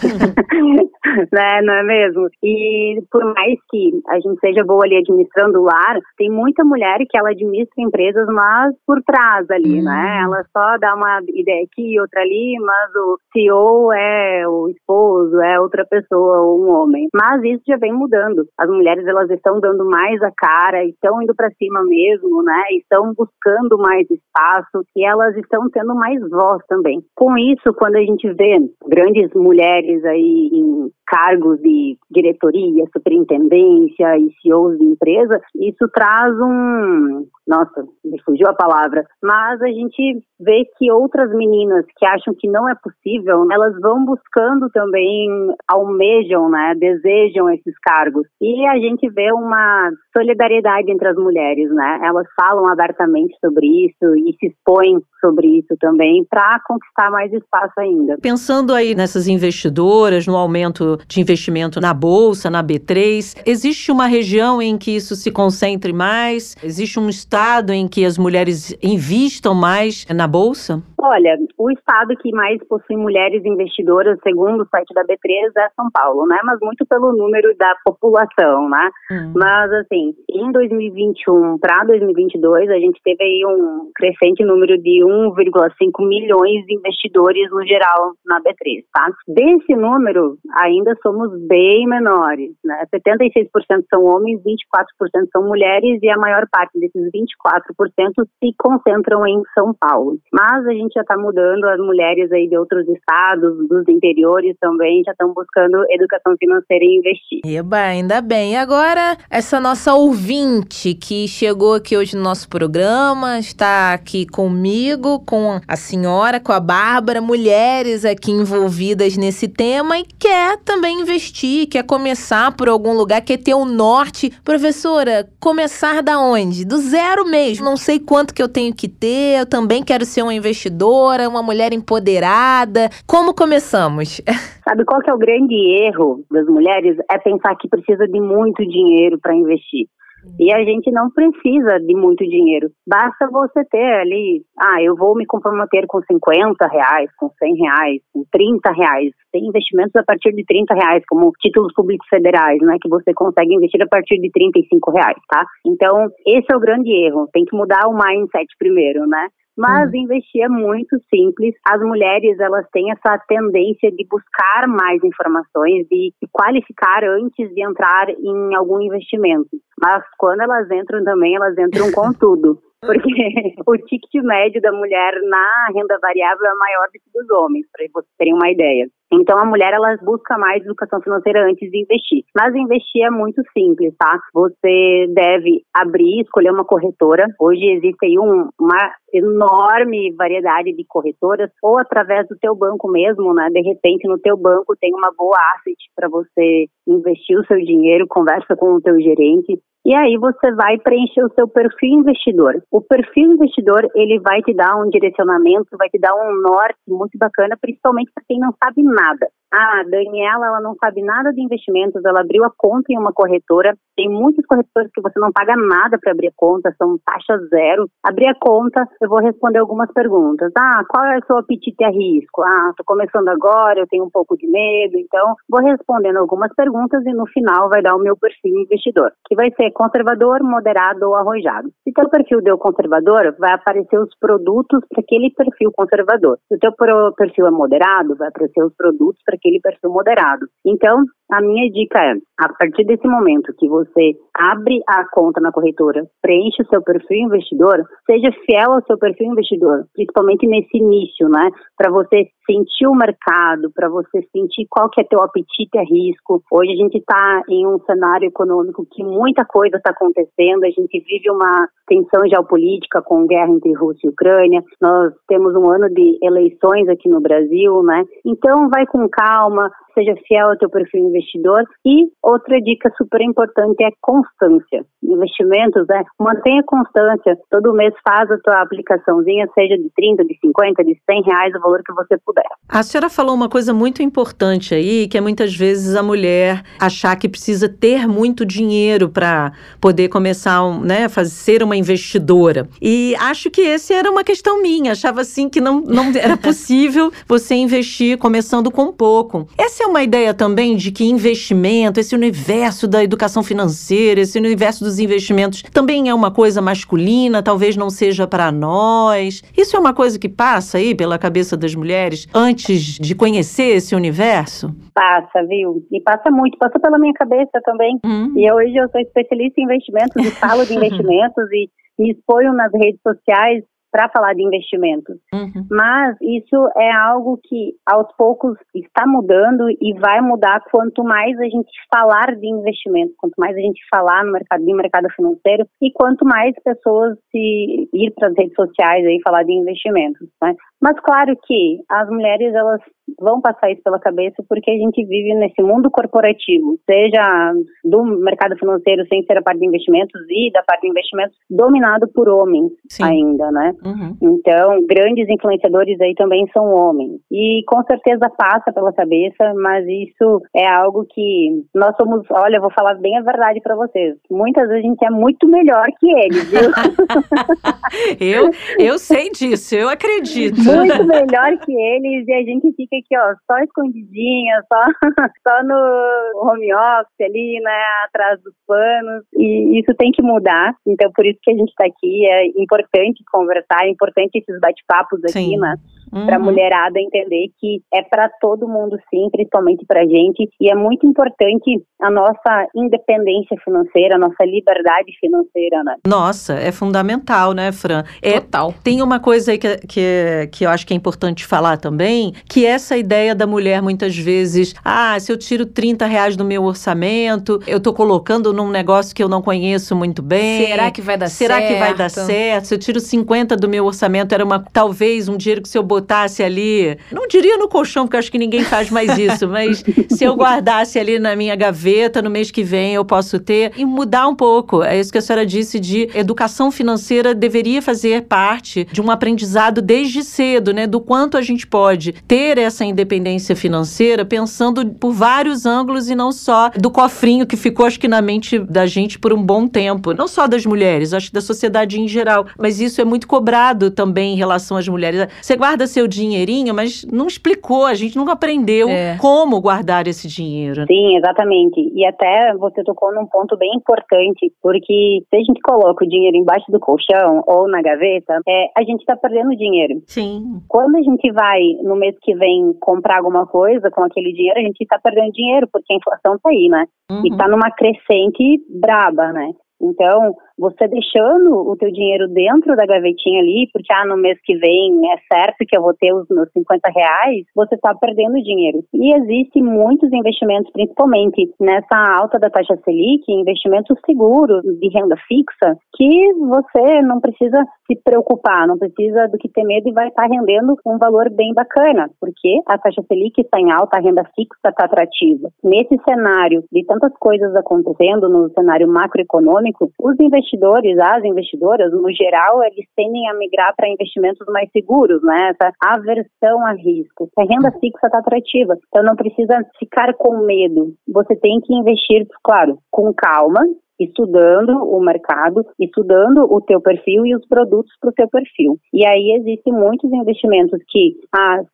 né? Não é mesmo? E por mais que a gente seja boa ali administrando o lar, tem muita mulher que ela administra empresas, mas por trás ali, né? Ela só dá uma ideia aqui, outra ali, mas o CEO é o esposo, é outra pessoa, ou um homem. Mas isso já vem mudando. As mulheres elas estão dando mais a cara, estão indo para cima mesmo, né? Estão buscando mais espaço e elas estão tendo mais voz também. Com isso, quando a gente vê grandes mulheres aí em cargos de diretoria, superintendência e CEOs de empresa, isso traz um... Nossa, me fugiu a palavra. Mas a gente vê que outras meninas que acham que não é possível, elas vão buscando também, almejam, né, desejam esses cargos. E a gente vê uma solidariedade entre as mulheres, né? Elas falam abertamente sobre isso e se expõem sobre isso também para conquistar mais espaço ainda. Pensando aí nessas investidoras, no aumento de investimento na Bolsa, na B3. Existe uma região em que isso se concentre mais? Existe um estado em que as mulheres investam mais na Bolsa? Olha, o estado que mais possui mulheres investidoras, segundo o site da B3, é São Paulo, né? Mas muito pelo número da população, né? Mas, assim, em 2021 para 2022, a gente teve aí um crescente número de 1,5 milhões de investidores no geral na B3, tá? Desse número, ainda somos bem menores, né? 76% são homens, 24% são mulheres e a maior parte desses 24% se concentram em São Paulo. Mas a gente já está mudando, as mulheres aí de outros estados, dos interiores também, já estão buscando educação financeira e investir. Eba, ainda bem. E agora, essa nossa ouvinte que chegou aqui hoje no nosso programa, está aqui comigo, com a senhora, com a Bárbara, mulheres aqui envolvidas nesse tema e quer também investir, quer começar por algum lugar, quer ter um norte. Professora, começar da onde? Do zero mesmo. Não sei quanto que eu tenho que ter, eu também quero ser uma investidora, uma mulher empoderada. Como começamos? Sabe qual que é o grande erro das mulheres? É pensar que precisa de muito dinheiro para investir. E a gente não precisa de muito dinheiro. Basta você ter ali, eu vou me comprometer com R$50, com R$100, com R$30. Tem investimentos a partir de R$30, como títulos públicos federais, né, que você consegue investir a partir de R$35, tá? Então, esse é o grande erro. Tem que mudar o mindset primeiro, né? Mas investir é muito simples. As mulheres, elas têm essa tendência de buscar mais informações, de se qualificar antes de entrar em algum investimento. Mas quando elas entram também, elas entram com tudo. Porque o ticket médio da mulher na renda variável é maior do que dos homens, para vocês terem uma ideia. Então, a mulher, ela busca mais educação financeira antes de investir. Mas investir é muito simples, tá? Você deve abrir, escolher uma corretora. Hoje existe aí uma enorme variedade de corretoras, ou através do teu banco mesmo, né? De repente, no teu banco tem uma boa asset para você investir o seu dinheiro, conversa com o teu gerente. E aí você vai preencher o seu perfil investidor. O perfil investidor, ele vai te dar um direcionamento, vai te dar um norte muito bacana, principalmente para quem não sabe nada. A Daniela, ela não sabe nada de investimentos, ela abriu a conta em uma corretora. Tem muitos corretores que você não paga nada para abrir a conta, são taxa zero. Abrir a conta, eu vou responder algumas perguntas. Qual é o seu apetite a risco? Tô começando agora, eu tenho um pouco de medo, então vou respondendo algumas perguntas e no final vai dar o meu perfil investidor, que vai ser conservador, moderado ou arrojado. Se teu perfil deu conservador, vai aparecer os produtos para aquele perfil conservador. Se o teu perfil é moderado, vai aparecer os produtos para aquele perfil moderado. Então, a minha dica é, a partir desse momento que você abre a conta na corretora, preenche o seu perfil investidor, seja fiel ao seu perfil investidor, principalmente nesse início, né? Para você sentir o mercado, para você sentir qual que é teu apetite a risco. Hoje a gente está em um cenário econômico que muita coisa está acontecendo, a gente vive uma tensão geopolítica com guerra entre Rússia e Ucrânia, nós temos um ano de eleições aqui no Brasil, né? Então vai com calma, seja fiel ao teu perfil investidor. E outra dica super importante é constância. Investimentos, né? Mantenha constância, todo mês faz a tua aplicaçãozinha, seja de 30, de 50, de R$100, o valor que você puder. A senhora falou uma coisa muito importante aí, que é muitas vezes a mulher achar que precisa ter muito dinheiro para poder começar, né, ser uma investidora. E acho que essa era uma questão minha, achava assim que não era possível você investir começando com pouco. Essa é uma ideia também de que investimento, esse universo da educação financeira, esse universo dos investimentos também é uma coisa masculina, talvez não seja para nós. Isso é uma coisa que passa aí pela cabeça das mulheres antes de conhecer esse universo? Passa, viu? E passa muito. Passou pela minha cabeça também. E hoje eu sou especialista em investimentos e falo de investimentos e me exponho nas redes sociais para falar de investimentos. Mas isso é algo que aos poucos está mudando e vai mudar quanto mais a gente falar de investimento, quanto mais a gente falar no mercado, de mercado financeiro e quanto mais pessoas se ir para as redes sociais aí falar de investimentos, né? Mas claro que as mulheres, elas vão passar isso pela cabeça, porque a gente vive nesse mundo corporativo, seja do mercado financeiro, sem ser a parte de investimentos, e da parte de investimentos dominado por homens. Sim. Ainda, né? Uhum. Então, grandes influenciadores aí também são homens. E com certeza passa pela cabeça, mas isso é algo que nós somos, olha, eu vou falar bem a verdade pra vocês, muitas vezes a gente é muito melhor que eles, viu? eu sei disso, eu acredito. Muito melhor que eles, e a gente fica aqui, ó, só escondidinha, só no home office ali, né, atrás dos panos, e isso tem que mudar. Então, por isso que a gente tá aqui, é importante conversar, é importante esses bate-papos aqui. Sim. Né? Uhum. Para a mulherada entender que é para todo mundo, sim, principalmente para a gente, e é muito importante a nossa independência financeira, a nossa liberdade financeira, né? Nossa, é fundamental, né, Fran? Total. Tem uma coisa aí que eu acho que é importante falar também, que essa ideia da mulher muitas vezes, se eu tiro R$30 do meu orçamento, eu tô colocando num negócio que eu não conheço muito bem. Será que vai dar certo? Se eu tiro 50 do meu orçamento, talvez um dinheiro que se eu botasse ali, não diria no colchão, porque eu acho que ninguém faz mais isso, mas se eu guardasse ali na minha gaveta, no mês que vem eu posso ter, e mudar um pouco. É isso que a senhora disse, de educação financeira deveria fazer parte de um aprendizado desde cedo, né? Do quanto a gente pode ter essa independência financeira, pensando por vários ângulos e não só do cofrinho que ficou, acho que na mente da gente por um bom tempo. Não só das mulheres, acho que da sociedade em geral, mas isso é muito cobrado também em relação às mulheres. Você guarda seu dinheirinho, mas não explicou, a gente nunca aprendeu como guardar esse dinheiro. Sim, exatamente. E até você tocou num ponto bem importante, porque se a gente coloca o dinheiro embaixo do colchão ou na gaveta, a gente tá perdendo dinheiro. Sim. Quando a gente vai, no mês que vem, comprar alguma coisa com aquele dinheiro, a gente tá perdendo dinheiro, porque a inflação tá aí, né? Uhum. E tá numa crescente braba, né? Então, você deixando o teu dinheiro dentro da gavetinha ali, porque no mês que vem é certo que eu vou ter os meus R$50, você está perdendo dinheiro. E existem muitos investimentos, principalmente nessa alta da taxa Selic, investimentos seguros de renda fixa, que você não precisa se preocupar, não precisa do que ter medo, e vai estar rendendo um valor bem bacana, porque a taxa Selic está em alta, a renda fixa está atrativa. Nesse cenário de tantas coisas acontecendo, no cenário macroeconômico, os investidores, as investidoras, no geral, eles tendem a migrar para investimentos mais seguros, né? Essa aversão a risco. A renda fixa está atrativa, então não precisa ficar com medo. Você tem que investir, claro, com calma, estudando o mercado, estudando o teu perfil e os produtos para o teu perfil. E aí existem muitos investimentos que,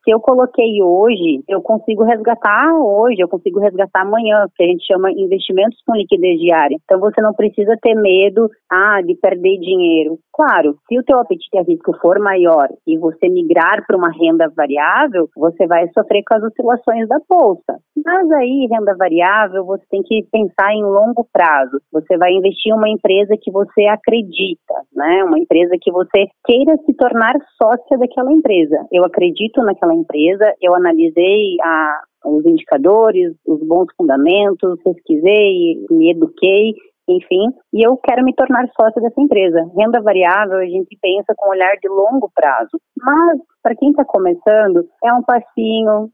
se eu coloquei hoje, eu consigo resgatar hoje, eu consigo resgatar amanhã, que a gente chama investimentos com liquidez diária. Então você não precisa ter medo, de perder dinheiro. Claro, se o teu apetite a risco for maior e você migrar para uma renda variável, você vai sofrer com as oscilações da bolsa. Mas aí, renda variável, você tem que pensar em longo prazo. Você vai investir em uma empresa que você acredita, né? Uma empresa que você queira se tornar sócia daquela empresa. Eu acredito naquela empresa, eu analisei os indicadores, os bons fundamentos, pesquisei, me eduquei, enfim, e eu quero me tornar sócia dessa empresa. Renda variável, a gente pensa com um olhar de longo prazo, mas para quem está começando, é um passinho,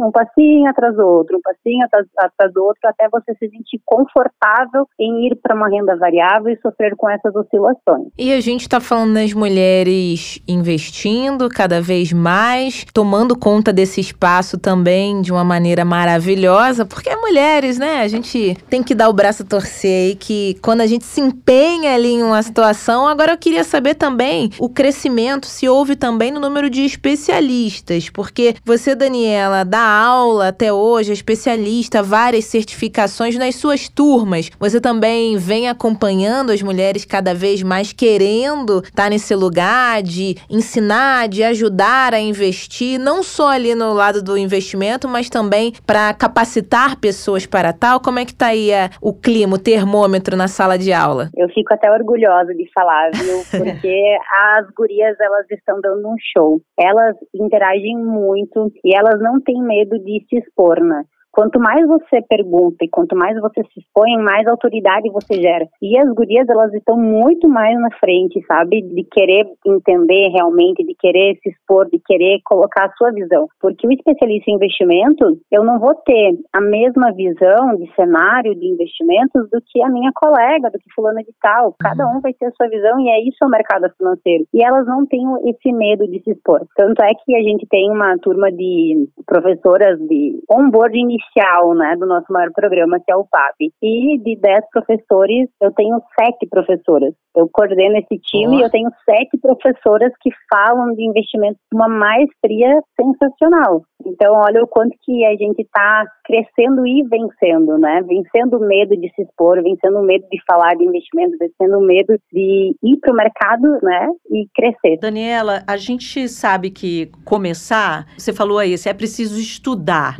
um passinho atrás do outro, um passinho atrás do outro, até você se sentir confortável em ir para uma renda variável e sofrer com essas oscilações. E a gente está falando das mulheres investindo cada vez mais, tomando conta desse espaço também de uma maneira maravilhosa, porque é mulheres, né? A gente tem que dar o braço a torcer aí, que quando a gente se empenha ali em uma situação. Agora eu queria saber também o crescimento, se houve também no número de especialistas, porque você, Daniela, dá aula até hoje, é especialista, várias certificações nas suas turmas. Você também vem acompanhando as mulheres cada vez mais querendo estar nesse lugar de ensinar, de ajudar a investir, não só ali no lado do investimento, mas também para capacitar pessoas para tal. Como é que tá aí o clima, o termômetro na sala de aula? Eu fico até orgulhosa de falar, viu? Porque as gurias, elas estão dando um show. Elas interagem muito e elas não têm medo de se expor, né? Quanto mais você pergunta e quanto mais você se expõe, mais autoridade você gera. E as gurias, elas estão muito mais na frente, sabe? De querer entender realmente, de querer se expor, de querer colocar a sua visão. Porque o especialista em investimento, eu não vou ter a mesma visão de cenário de investimentos do que a minha colega, do que fulana de tal. Cada um vai ter a sua visão e é isso o mercado financeiro. E elas não têm esse medo de se expor. Tanto é que a gente tem uma turma de professoras de onboard inicial, né, do nosso maior programa, que é o PAP. E de 10 professores, eu tenho 7 professoras. Eu coordeno esse time e eu tenho 7 professoras que falam de investimento com uma maestria sensacional. Então, olha o quanto que a gente está crescendo e vencendo, né? Vencendo o medo de se expor, vencendo o medo de falar de investimento, vencendo o medo de ir para o mercado, né? E crescer. Daniela, a gente sabe que começar, você falou aí, é preciso estudar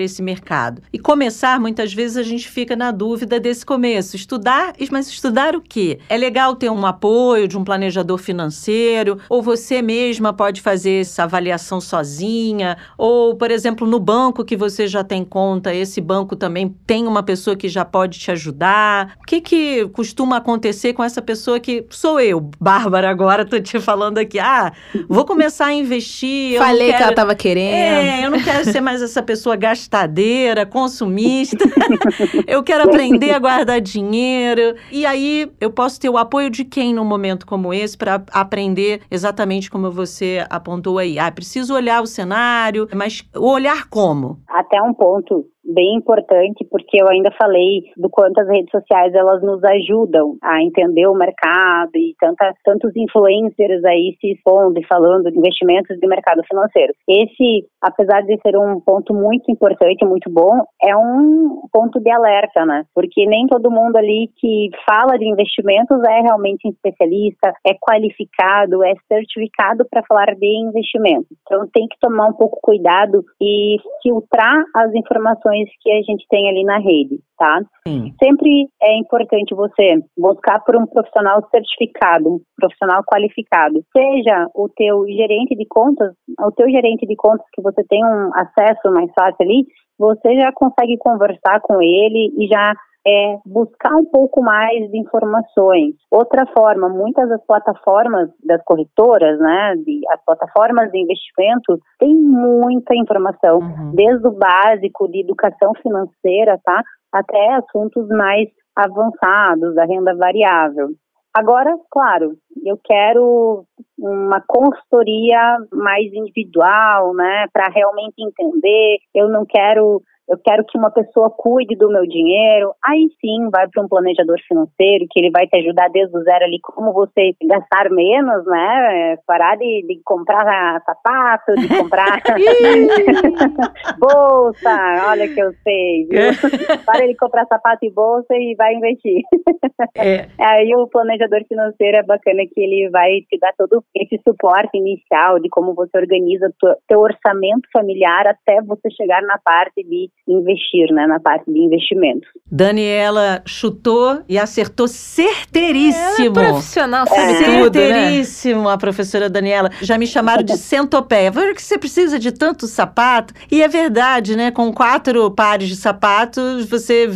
esse mercado. E começar, muitas vezes, a gente fica na dúvida desse começo. Estudar, mas estudar o quê? É legal ter um apoio de um planejador financeiro, ou você mesma pode fazer essa avaliação sozinha, ou, por exemplo, no banco que você já tem conta, esse banco também tem uma pessoa que já pode te ajudar. O que costuma acontecer com essa pessoa que sou eu, Bárbara, agora tô te falando aqui, vou começar a investir. Falei que ela tava querendo. Eu não quero ser mais essa pessoa gastadeira, consumista. Eu quero aprender a guardar dinheiro. E aí, eu posso ter o apoio de quem num momento como esse para aprender exatamente como você apontou aí. Preciso olhar o cenário, mas olhar como? Até um ponto bem importante, porque eu ainda falei do quanto as redes sociais, elas nos ajudam a entender o mercado e tantos influencers aí se expondo e falando de investimentos de mercado financeiro. Esse, apesar de ser um ponto muito importante, muito bom, é um ponto de alerta, né? Porque nem todo mundo ali que fala de investimentos é realmente um especialista, é qualificado, é certificado para falar de investimentos. Então tem que tomar um pouco cuidado e filtrar as informações que a gente tem ali na rede, tá? Sim. Sempre é importante você buscar por um profissional certificado, um profissional qualificado. Seja o teu gerente de contas, que você tem um acesso mais fácil ali, você já consegue conversar com ele e já é buscar um pouco mais de informações. Outra forma, muitas das plataformas das corretoras, né, as plataformas de investimento, tem muita informação, desde o básico de educação financeira, tá, até assuntos mais avançados da renda variável. Agora, claro, eu quero uma consultoria mais individual, né, para realmente entender, eu quero que uma pessoa cuide do meu dinheiro, aí sim vai para um planejador financeiro, que ele vai te ajudar desde o zero ali, como você gastar menos, né, parar de comprar sapato, de comprar bolsa, olha que eu sei, viu? Para ele comprar sapato e bolsa e vai investir. Aí o planejador financeiro é bacana que ele vai te dar todo esse suporte inicial de como você organiza teu orçamento familiar até você chegar na parte de investir, né, na parte de investimento. Daniela chutou e acertou certeiríssimo. Ela é profissional, sabe tudo, né? Certeiríssimo, a professora Daniela. Já me chamaram de centopeia. Por que você precisa de tanto sapato? E é verdade, né? Com 4 pares de sapatos, você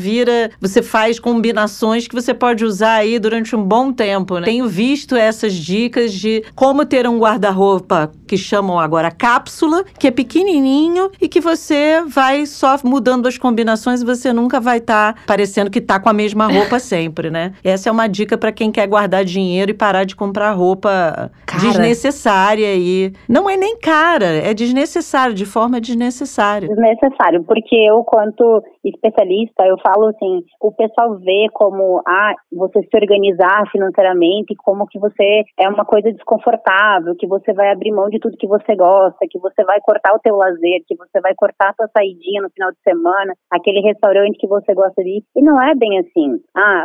faz combinações que você pode usar aí durante um bom tempo, né? Tenho visto essas dicas de como ter um guarda-roupa, que chamam agora cápsula, que é pequenininho e que você vai só mudando as combinações, você nunca vai estar parecendo que está com a mesma roupa sempre, né? Essa é uma dica para quem quer guardar dinheiro e parar de comprar roupa desnecessária. E não é nem cara, é desnecessário, de forma desnecessária. Desnecessário, porque eu, quanto especialista, eu falo assim, o pessoal vê como você se organizar financeiramente, como que você é uma coisa desconfortável, que você vai abrir mão de tudo que você gosta, que você vai cortar o teu lazer, que você vai cortar a sua saidinha no final de semana, aquele restaurante que você gosta de ir. E não é bem assim.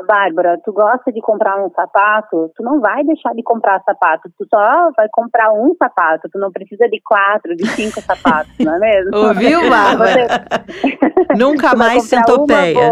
Bárbara, tu gosta de comprar um sapato? Tu não vai deixar de comprar sapato. Tu só vai comprar um sapato. Tu não precisa de 4, de 5 sapatos, não é mesmo? Ouviu, Bárbara? Nunca mais centopeia.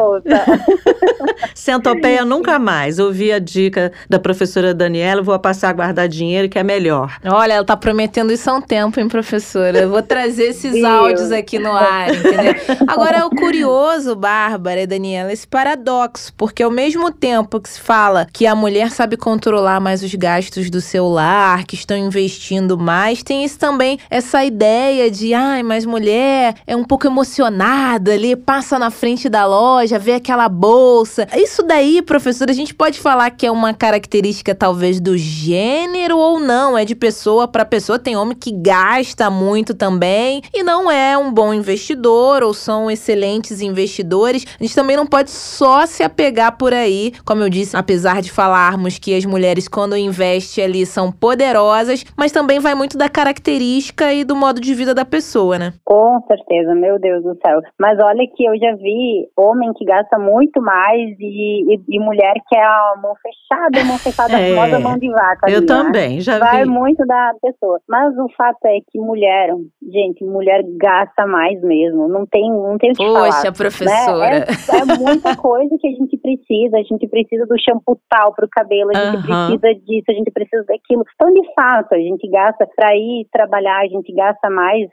Centopeia nunca mais. Ouvi a dica da professora Daniela, vou passar a guardar dinheiro, que é melhor. Olha, ela tá prometendo isso há um tempo, hein, professora? Eu vou trazer esses áudios aqui no ar, entendeu? Agora, o curioso, Bárbara e Daniela, esse paradoxo, porque ao mesmo tempo que se fala que a mulher sabe controlar mais os gastos do seu lar, que estão investindo mais, tem isso também, essa ideia de, ai, mas mulher é um pouco emocionada ali, passa na frente da loja, vê aquela bolsa. Isso daí, professora, a gente pode falar que é uma característica talvez do gênero ou não? É de pessoa para pessoa, tem homem que gasta muito também e não é um bom investidor ou são excelentes investidores. A gente também não pode só se apegar por aí, como eu disse, apesar de falarmos que as mulheres quando investem ali são poderosas, mas também vai muito da característica e do modo de vida da pessoa, né? Com certeza, meu Deus do céu. Mas olha que eu já vi homem que gasta muito mais e mulher que é a mão fechada, é, moda mão de vaca. Eu ali, também, né? Já vai vi. Vai muito da pessoa. Mas o fato é que mulher, gente, mulher gasta mais mesmo. Não tem o que falar. Poxa, professora. Né? É muita coisa que a gente precisa. A gente precisa do shampoo tal pro cabelo, a gente precisa disso, a gente precisa daquilo. Então, de fato, a gente gasta pra ir trabalhar, a gente gasta mais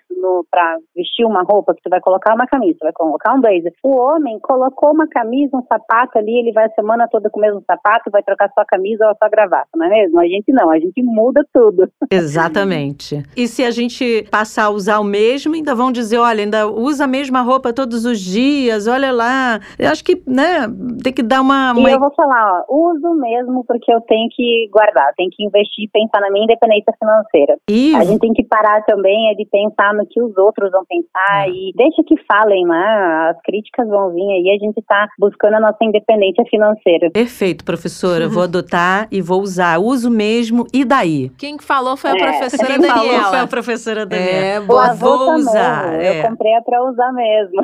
pra vestir uma roupa, que tu vai colocar uma camisa, tu vai colocar um blazer. O homem colocou uma camisa, um sapato ali, ele vai a semana toda com o mesmo sapato, vai trocar sua camisa ou sua gravata, não é mesmo? A gente não, a gente muda tudo. Exatamente. E se a gente passar a usar o mesmo, ainda vão dizer, olha, ainda usa a mesma roupa todos os dias, olha lá. Eu acho que, né, tem que dar uma... E eu vou falar, ó, uso mesmo porque eu tenho que guardar, tenho que investir, pensar na minha independência financeira. Isso. A gente tem que parar também de pensar no que os outros vão pensar e deixa que falem, né? As críticas vão vir aí, a gente tá buscando a nossa independência financeira. Perfeito, professora. Vou adotar e vou usar. Uso mesmo e daí? Quem falou foi a professora Daniela. Quem falou foi a professora Daniela. É, boa, vou usar. Mesmo. Eu comprei a pra usar mesmo.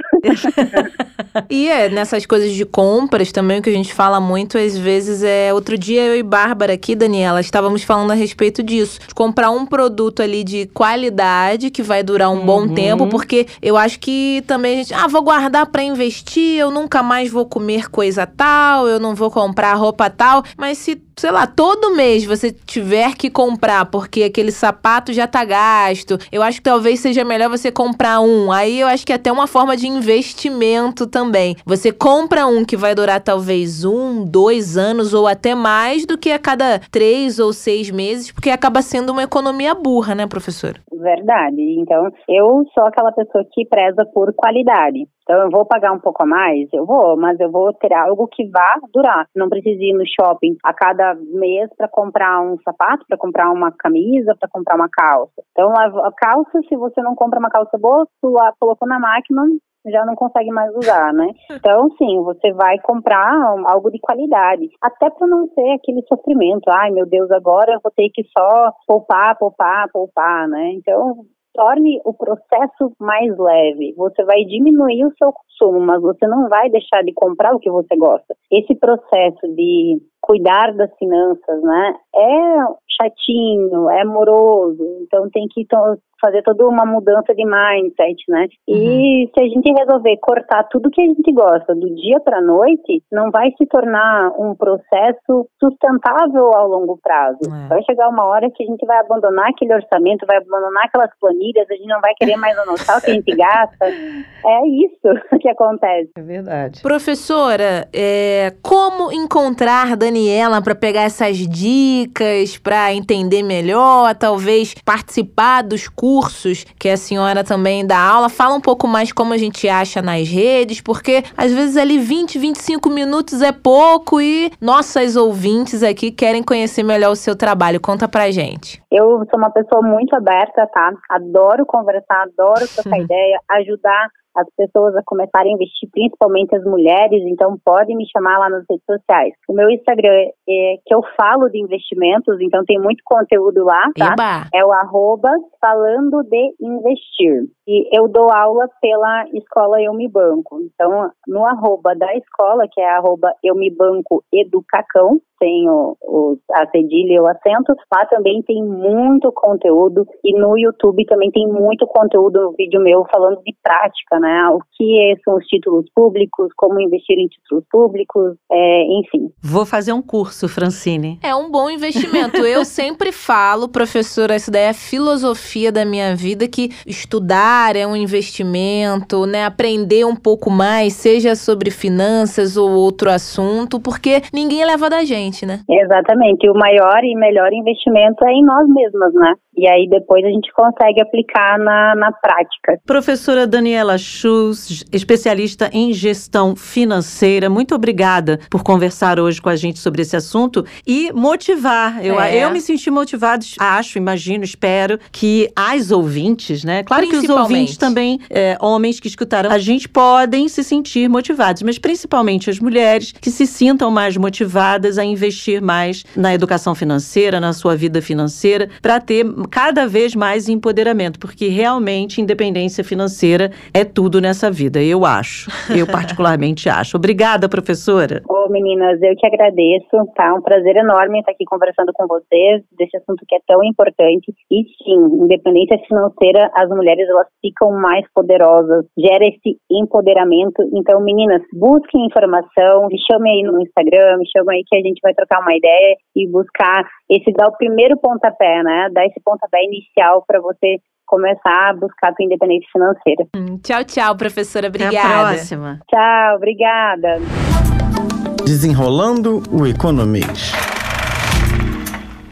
E nessas coisas de compras também, o que a gente fala muito às vezes é... Outro dia eu e Bárbara aqui, Daniela, estávamos falando a respeito disso. De comprar um produto ali de qualidade que vai durar um bom tempo, porque eu acho que também a gente... Ah, vou guardar pra investir, eu nunca mais vou comer coisa tal, eu não vou comprar roupa tal, mas se, sei lá, todo mês você tiver que comprar porque aquele sapato já tá gasto, eu acho que talvez seja melhor você comprar um. Aí eu acho que é até uma forma de investimento também. Você compra um que vai durar talvez 1, 2 anos ou até mais do que a cada 3 ou 6 meses, porque acaba sendo uma economia burra, né, professora? Verdade. Então, eu sou aquela pessoa que preza por qualidade. Então, eu vou pagar um pouco a mais? Eu vou, mas eu vou ter algo que vá durar. Não preciso ir no shopping a cada mês para comprar um sapato, para comprar uma camisa, para comprar uma calça. Então, a calça, se você não compra uma calça boa, tu a colocou na máquina, já não consegue mais usar, né? Então, sim, você vai comprar algo de qualidade. Até para não ter aquele sofrimento. Ai, meu Deus, agora eu vou ter que só poupar, né? Então... Torne o processo mais leve. Você vai diminuir o seu consumo, mas você não vai deixar de comprar o que você gosta. Esse processo de cuidar das finanças, né, é chatinho, é moroso. Então tem que fazer toda uma mudança de mindset, né? E se a gente resolver cortar tudo que a gente gosta do dia para a noite, não vai se tornar um processo sustentável ao longo prazo. Vai chegar uma hora que a gente vai abandonar aquele orçamento, vai abandonar aquelas planilhas, a gente não vai querer mais anotar o que a gente gasta. É isso que acontece. É verdade. Professora, como encontrar Daniela para pegar essas dicas, para entender melhor, talvez participar dos cursos que a senhora também dá aula? Fala um pouco mais como a gente acha nas redes, porque às vezes ali 20, 25 minutos é pouco e nossas ouvintes aqui querem conhecer melhor o seu trabalho. Conta pra gente. Eu sou uma pessoa muito aberta, tá? Adoro conversar, adoro trocar ideia, ajudar as pessoas a começarem a investir, principalmente as mulheres, então podem me chamar lá nas redes sociais. O meu Instagram é que eu falo de investimentos, então tem muito conteúdo lá, tá? Eba. É o @falandodeinvestir. E eu dou aula pela escola Eu Me Banco. Então, no @da escola, que é @eumebancoeducacão, tem a cedilha e o acento, lá também tem muito conteúdo, e no YouTube também tem muito conteúdo, no vídeo meu falando de prática, né? O que são os títulos públicos, como investir em títulos públicos, enfim. Vou fazer um curso, Francine. É um bom investimento. Eu sempre falo, professora, isso daí é a filosofia da minha vida, que estudar é um investimento, né? Aprender um pouco mais, seja sobre finanças ou outro assunto, porque ninguém leva da gente, né? Exatamente. O maior e melhor investimento é em nós mesmas, né? E aí depois a gente consegue aplicar na prática. Professora Daniela Schulz, especialista em gestão financeira, muito obrigada por conversar hoje com a gente sobre esse assunto e motivar. Eu me senti motivada, acho, imagino, espero que as ouvintes, né? Claro que os ouvintes também, homens que escutarão, a gente podem se sentir motivados, mas principalmente as mulheres que se sintam mais motivadas a investir mais na educação financeira, na sua vida financeira, para ter cada vez mais empoderamento, porque realmente independência financeira é tudo nessa vida, eu acho. Eu particularmente acho. Obrigada, professora. Ô, meninas, eu que agradeço, tá? Um prazer enorme estar aqui conversando com vocês desse assunto que é tão importante. E sim, independência financeira, as mulheres, elas ficam mais poderosas, gera esse empoderamento. Então, meninas, busquem informação, me chamem aí no Instagram, me chamem aí que a gente vai trocar uma ideia e buscar dar o primeiro pontapé, né? Dar esse pontapé inicial para você começar a buscar a sua independência financeira. Tchau, tchau, professora. Obrigada. Até a próxima. Tchau, obrigada. Desenrolando o Economês.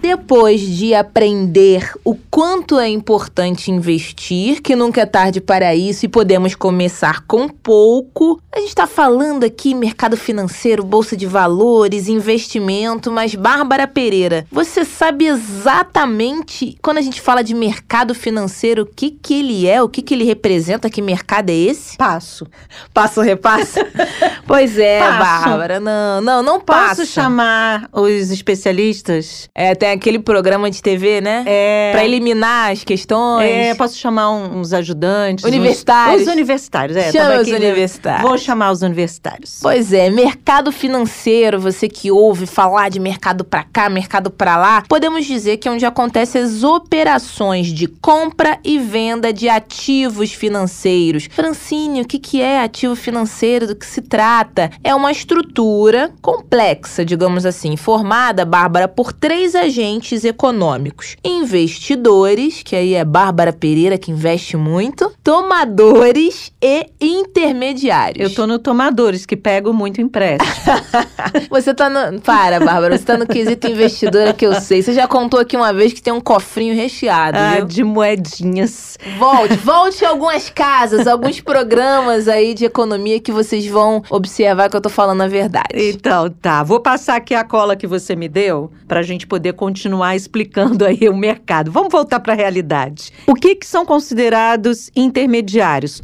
Depois de aprender o quanto é importante investir, que nunca é tarde para isso e podemos começar com pouco, a gente está falando aqui mercado financeiro, bolsa de valores, investimento, mas Bárbara Pereira, você sabe exatamente quando a gente fala de mercado financeiro, o que ele é, o que ele representa, que mercado é esse? Passo. Passo repasso? Pois é, passo. Bárbara, não passo. Posso chamar os especialistas? Até aquele programa de TV, né? Pra eliminar as questões. Posso chamar uns ajudantes. Universitários. Os universitários, Chama os universitários. Vou chamar os universitários. Pois é, mercado financeiro, você que ouve falar de mercado pra cá, mercado pra lá, podemos dizer que é onde acontecem as operações de compra e venda de ativos financeiros. Francine, o que é ativo financeiro? Do que se trata? É uma estrutura complexa, digamos assim, formada, Bárbara, por três agentes econômicos: investidores, que aí é Bárbara Pereira que investe muito, tomadores e intermediários. Eu tô no tomadores, que pego muito empréstimo. Você tá no... Para, Bárbara, você tá no quesito investidora que eu sei. Você já contou aqui uma vez que tem um cofrinho recheado, viu? De moedinhas. Volte a algumas casas, alguns programas aí de economia que vocês vão observar que eu tô falando a verdade. Então tá, vou passar aqui a cola que você me deu pra gente poder continuar explicando aí o mercado. Vamos voltar para a realidade. O que são considerados intermediários?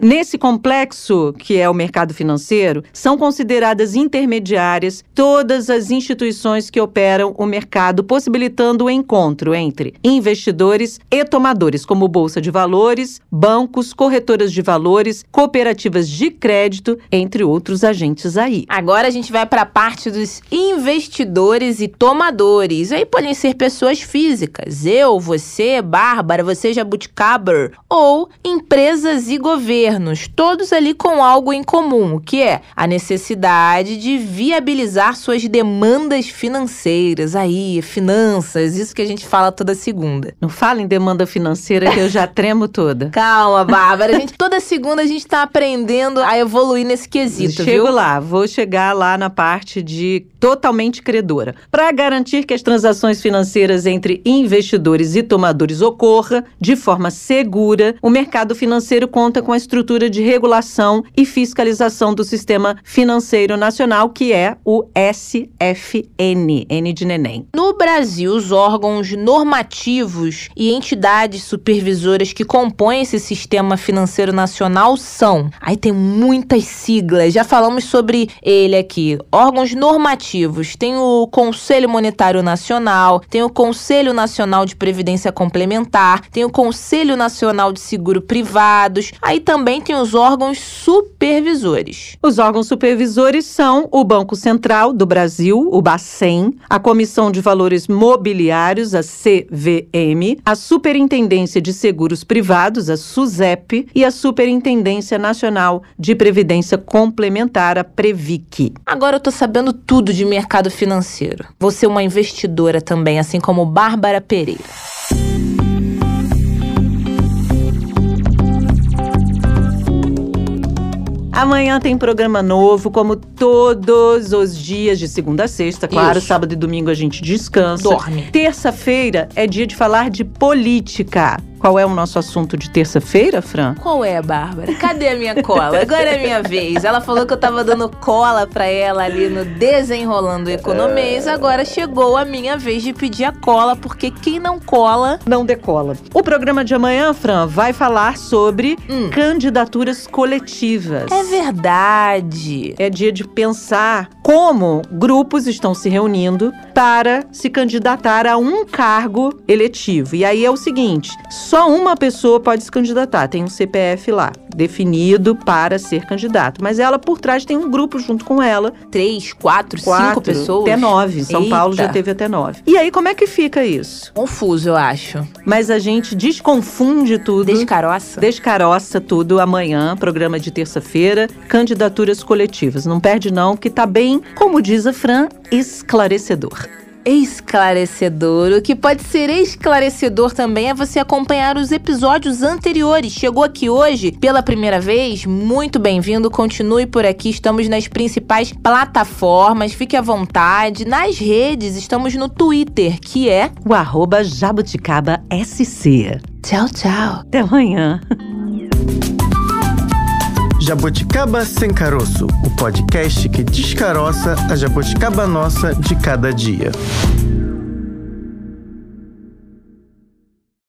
Nesse complexo que é o mercado financeiro, são consideradas intermediárias todas as instituições que operam o mercado, possibilitando o encontro entre investidores e tomadores, como bolsa de valores, bancos, corretoras de valores, cooperativas de crédito, entre outros agentes aí. Agora a gente vai para a parte dos investidores e tomadores. Aí podem ser pessoas físicas, eu, você, Bárbara, você, Jaboticaba, ou empresas e governos, todos ali com algo em comum, que é a necessidade de viabilizar suas demandas financeiras, aí, finanças, isso que a gente fala toda segunda. Não fala em demanda financeira que eu já tremo toda. Calma, Bárbara, toda segunda a gente tá aprendendo a evoluir nesse quesito, viu? Vou chegar lá na parte de totalmente credora. Para garantir que as transações financeiras entre investidores e tomadores ocorra de forma segura, o mercado financeiro conta com a estrutura de regulação e fiscalização do Sistema Financeiro Nacional, que é o SFN, N de neném. No Brasil, os órgãos normativos e entidades supervisoras que compõem esse Sistema Financeiro Nacional são... Aí tem muitas siglas, já falamos sobre ele aqui. Órgãos normativos, tem o Conselho Monetário Previdenciário Nacional, tem o Conselho Nacional de Previdência Complementar, tem o Conselho Nacional de Seguro Privados, aí também tem os órgãos supervisores. Os órgãos supervisores são o Banco Central do Brasil, o BACEN, a Comissão de Valores Mobiliários, a CVM, a Superintendência de Seguros Privados, a SUSEP, e a Superintendência Nacional de Previdência Complementar, a PREVIC. Agora eu tô sabendo tudo de mercado financeiro. Vou ser uma investidora também, assim como Bárbara Pereira. Amanhã tem programa novo, como todos os dias, de segunda a sexta, claro. Isso. Sábado e domingo a gente descansa. Dorme. Terça-feira é dia de falar de política. Qual é o nosso assunto de terça-feira, Fran? Qual é, Bárbara? Cadê a minha cola? Agora é a minha vez. Ela falou que eu tava dando cola pra ela ali no Desenrolando Economês. Agora chegou a minha vez de pedir a cola, porque quem não cola... não decola. O programa de amanhã, Fran, vai falar sobre candidaturas coletivas. É verdade. É dia de pensar como grupos estão se reunindo para se candidatar a um cargo eletivo. E aí é o seguinte... só uma pessoa pode se candidatar, tem um CPF lá, definido para ser candidato. Mas ela, por trás, tem um grupo junto com ela. 3, 4, 5 pessoas? Até 9. São Paulo já teve até 9. E aí, como é que fica isso? Confuso, eu acho. Mas a gente desconfunde tudo. Descaroça? Descaroça tudo amanhã, programa de terça-feira, candidaturas coletivas. Não perde não, que tá bem, como diz a Fran, esclarecedor. Esclarecedor. O que pode ser esclarecedor também é você acompanhar os episódios anteriores. Chegou aqui hoje pela primeira vez, muito bem-vindo, continue por aqui, estamos nas principais plataformas, fique à vontade. Nas redes, estamos no Twitter, que é o @JabuticabaSC. Tchau, tchau. Até amanhã. Jaboticaba Sem Caroço, o podcast que descaroça a jabuticaba nossa de cada dia.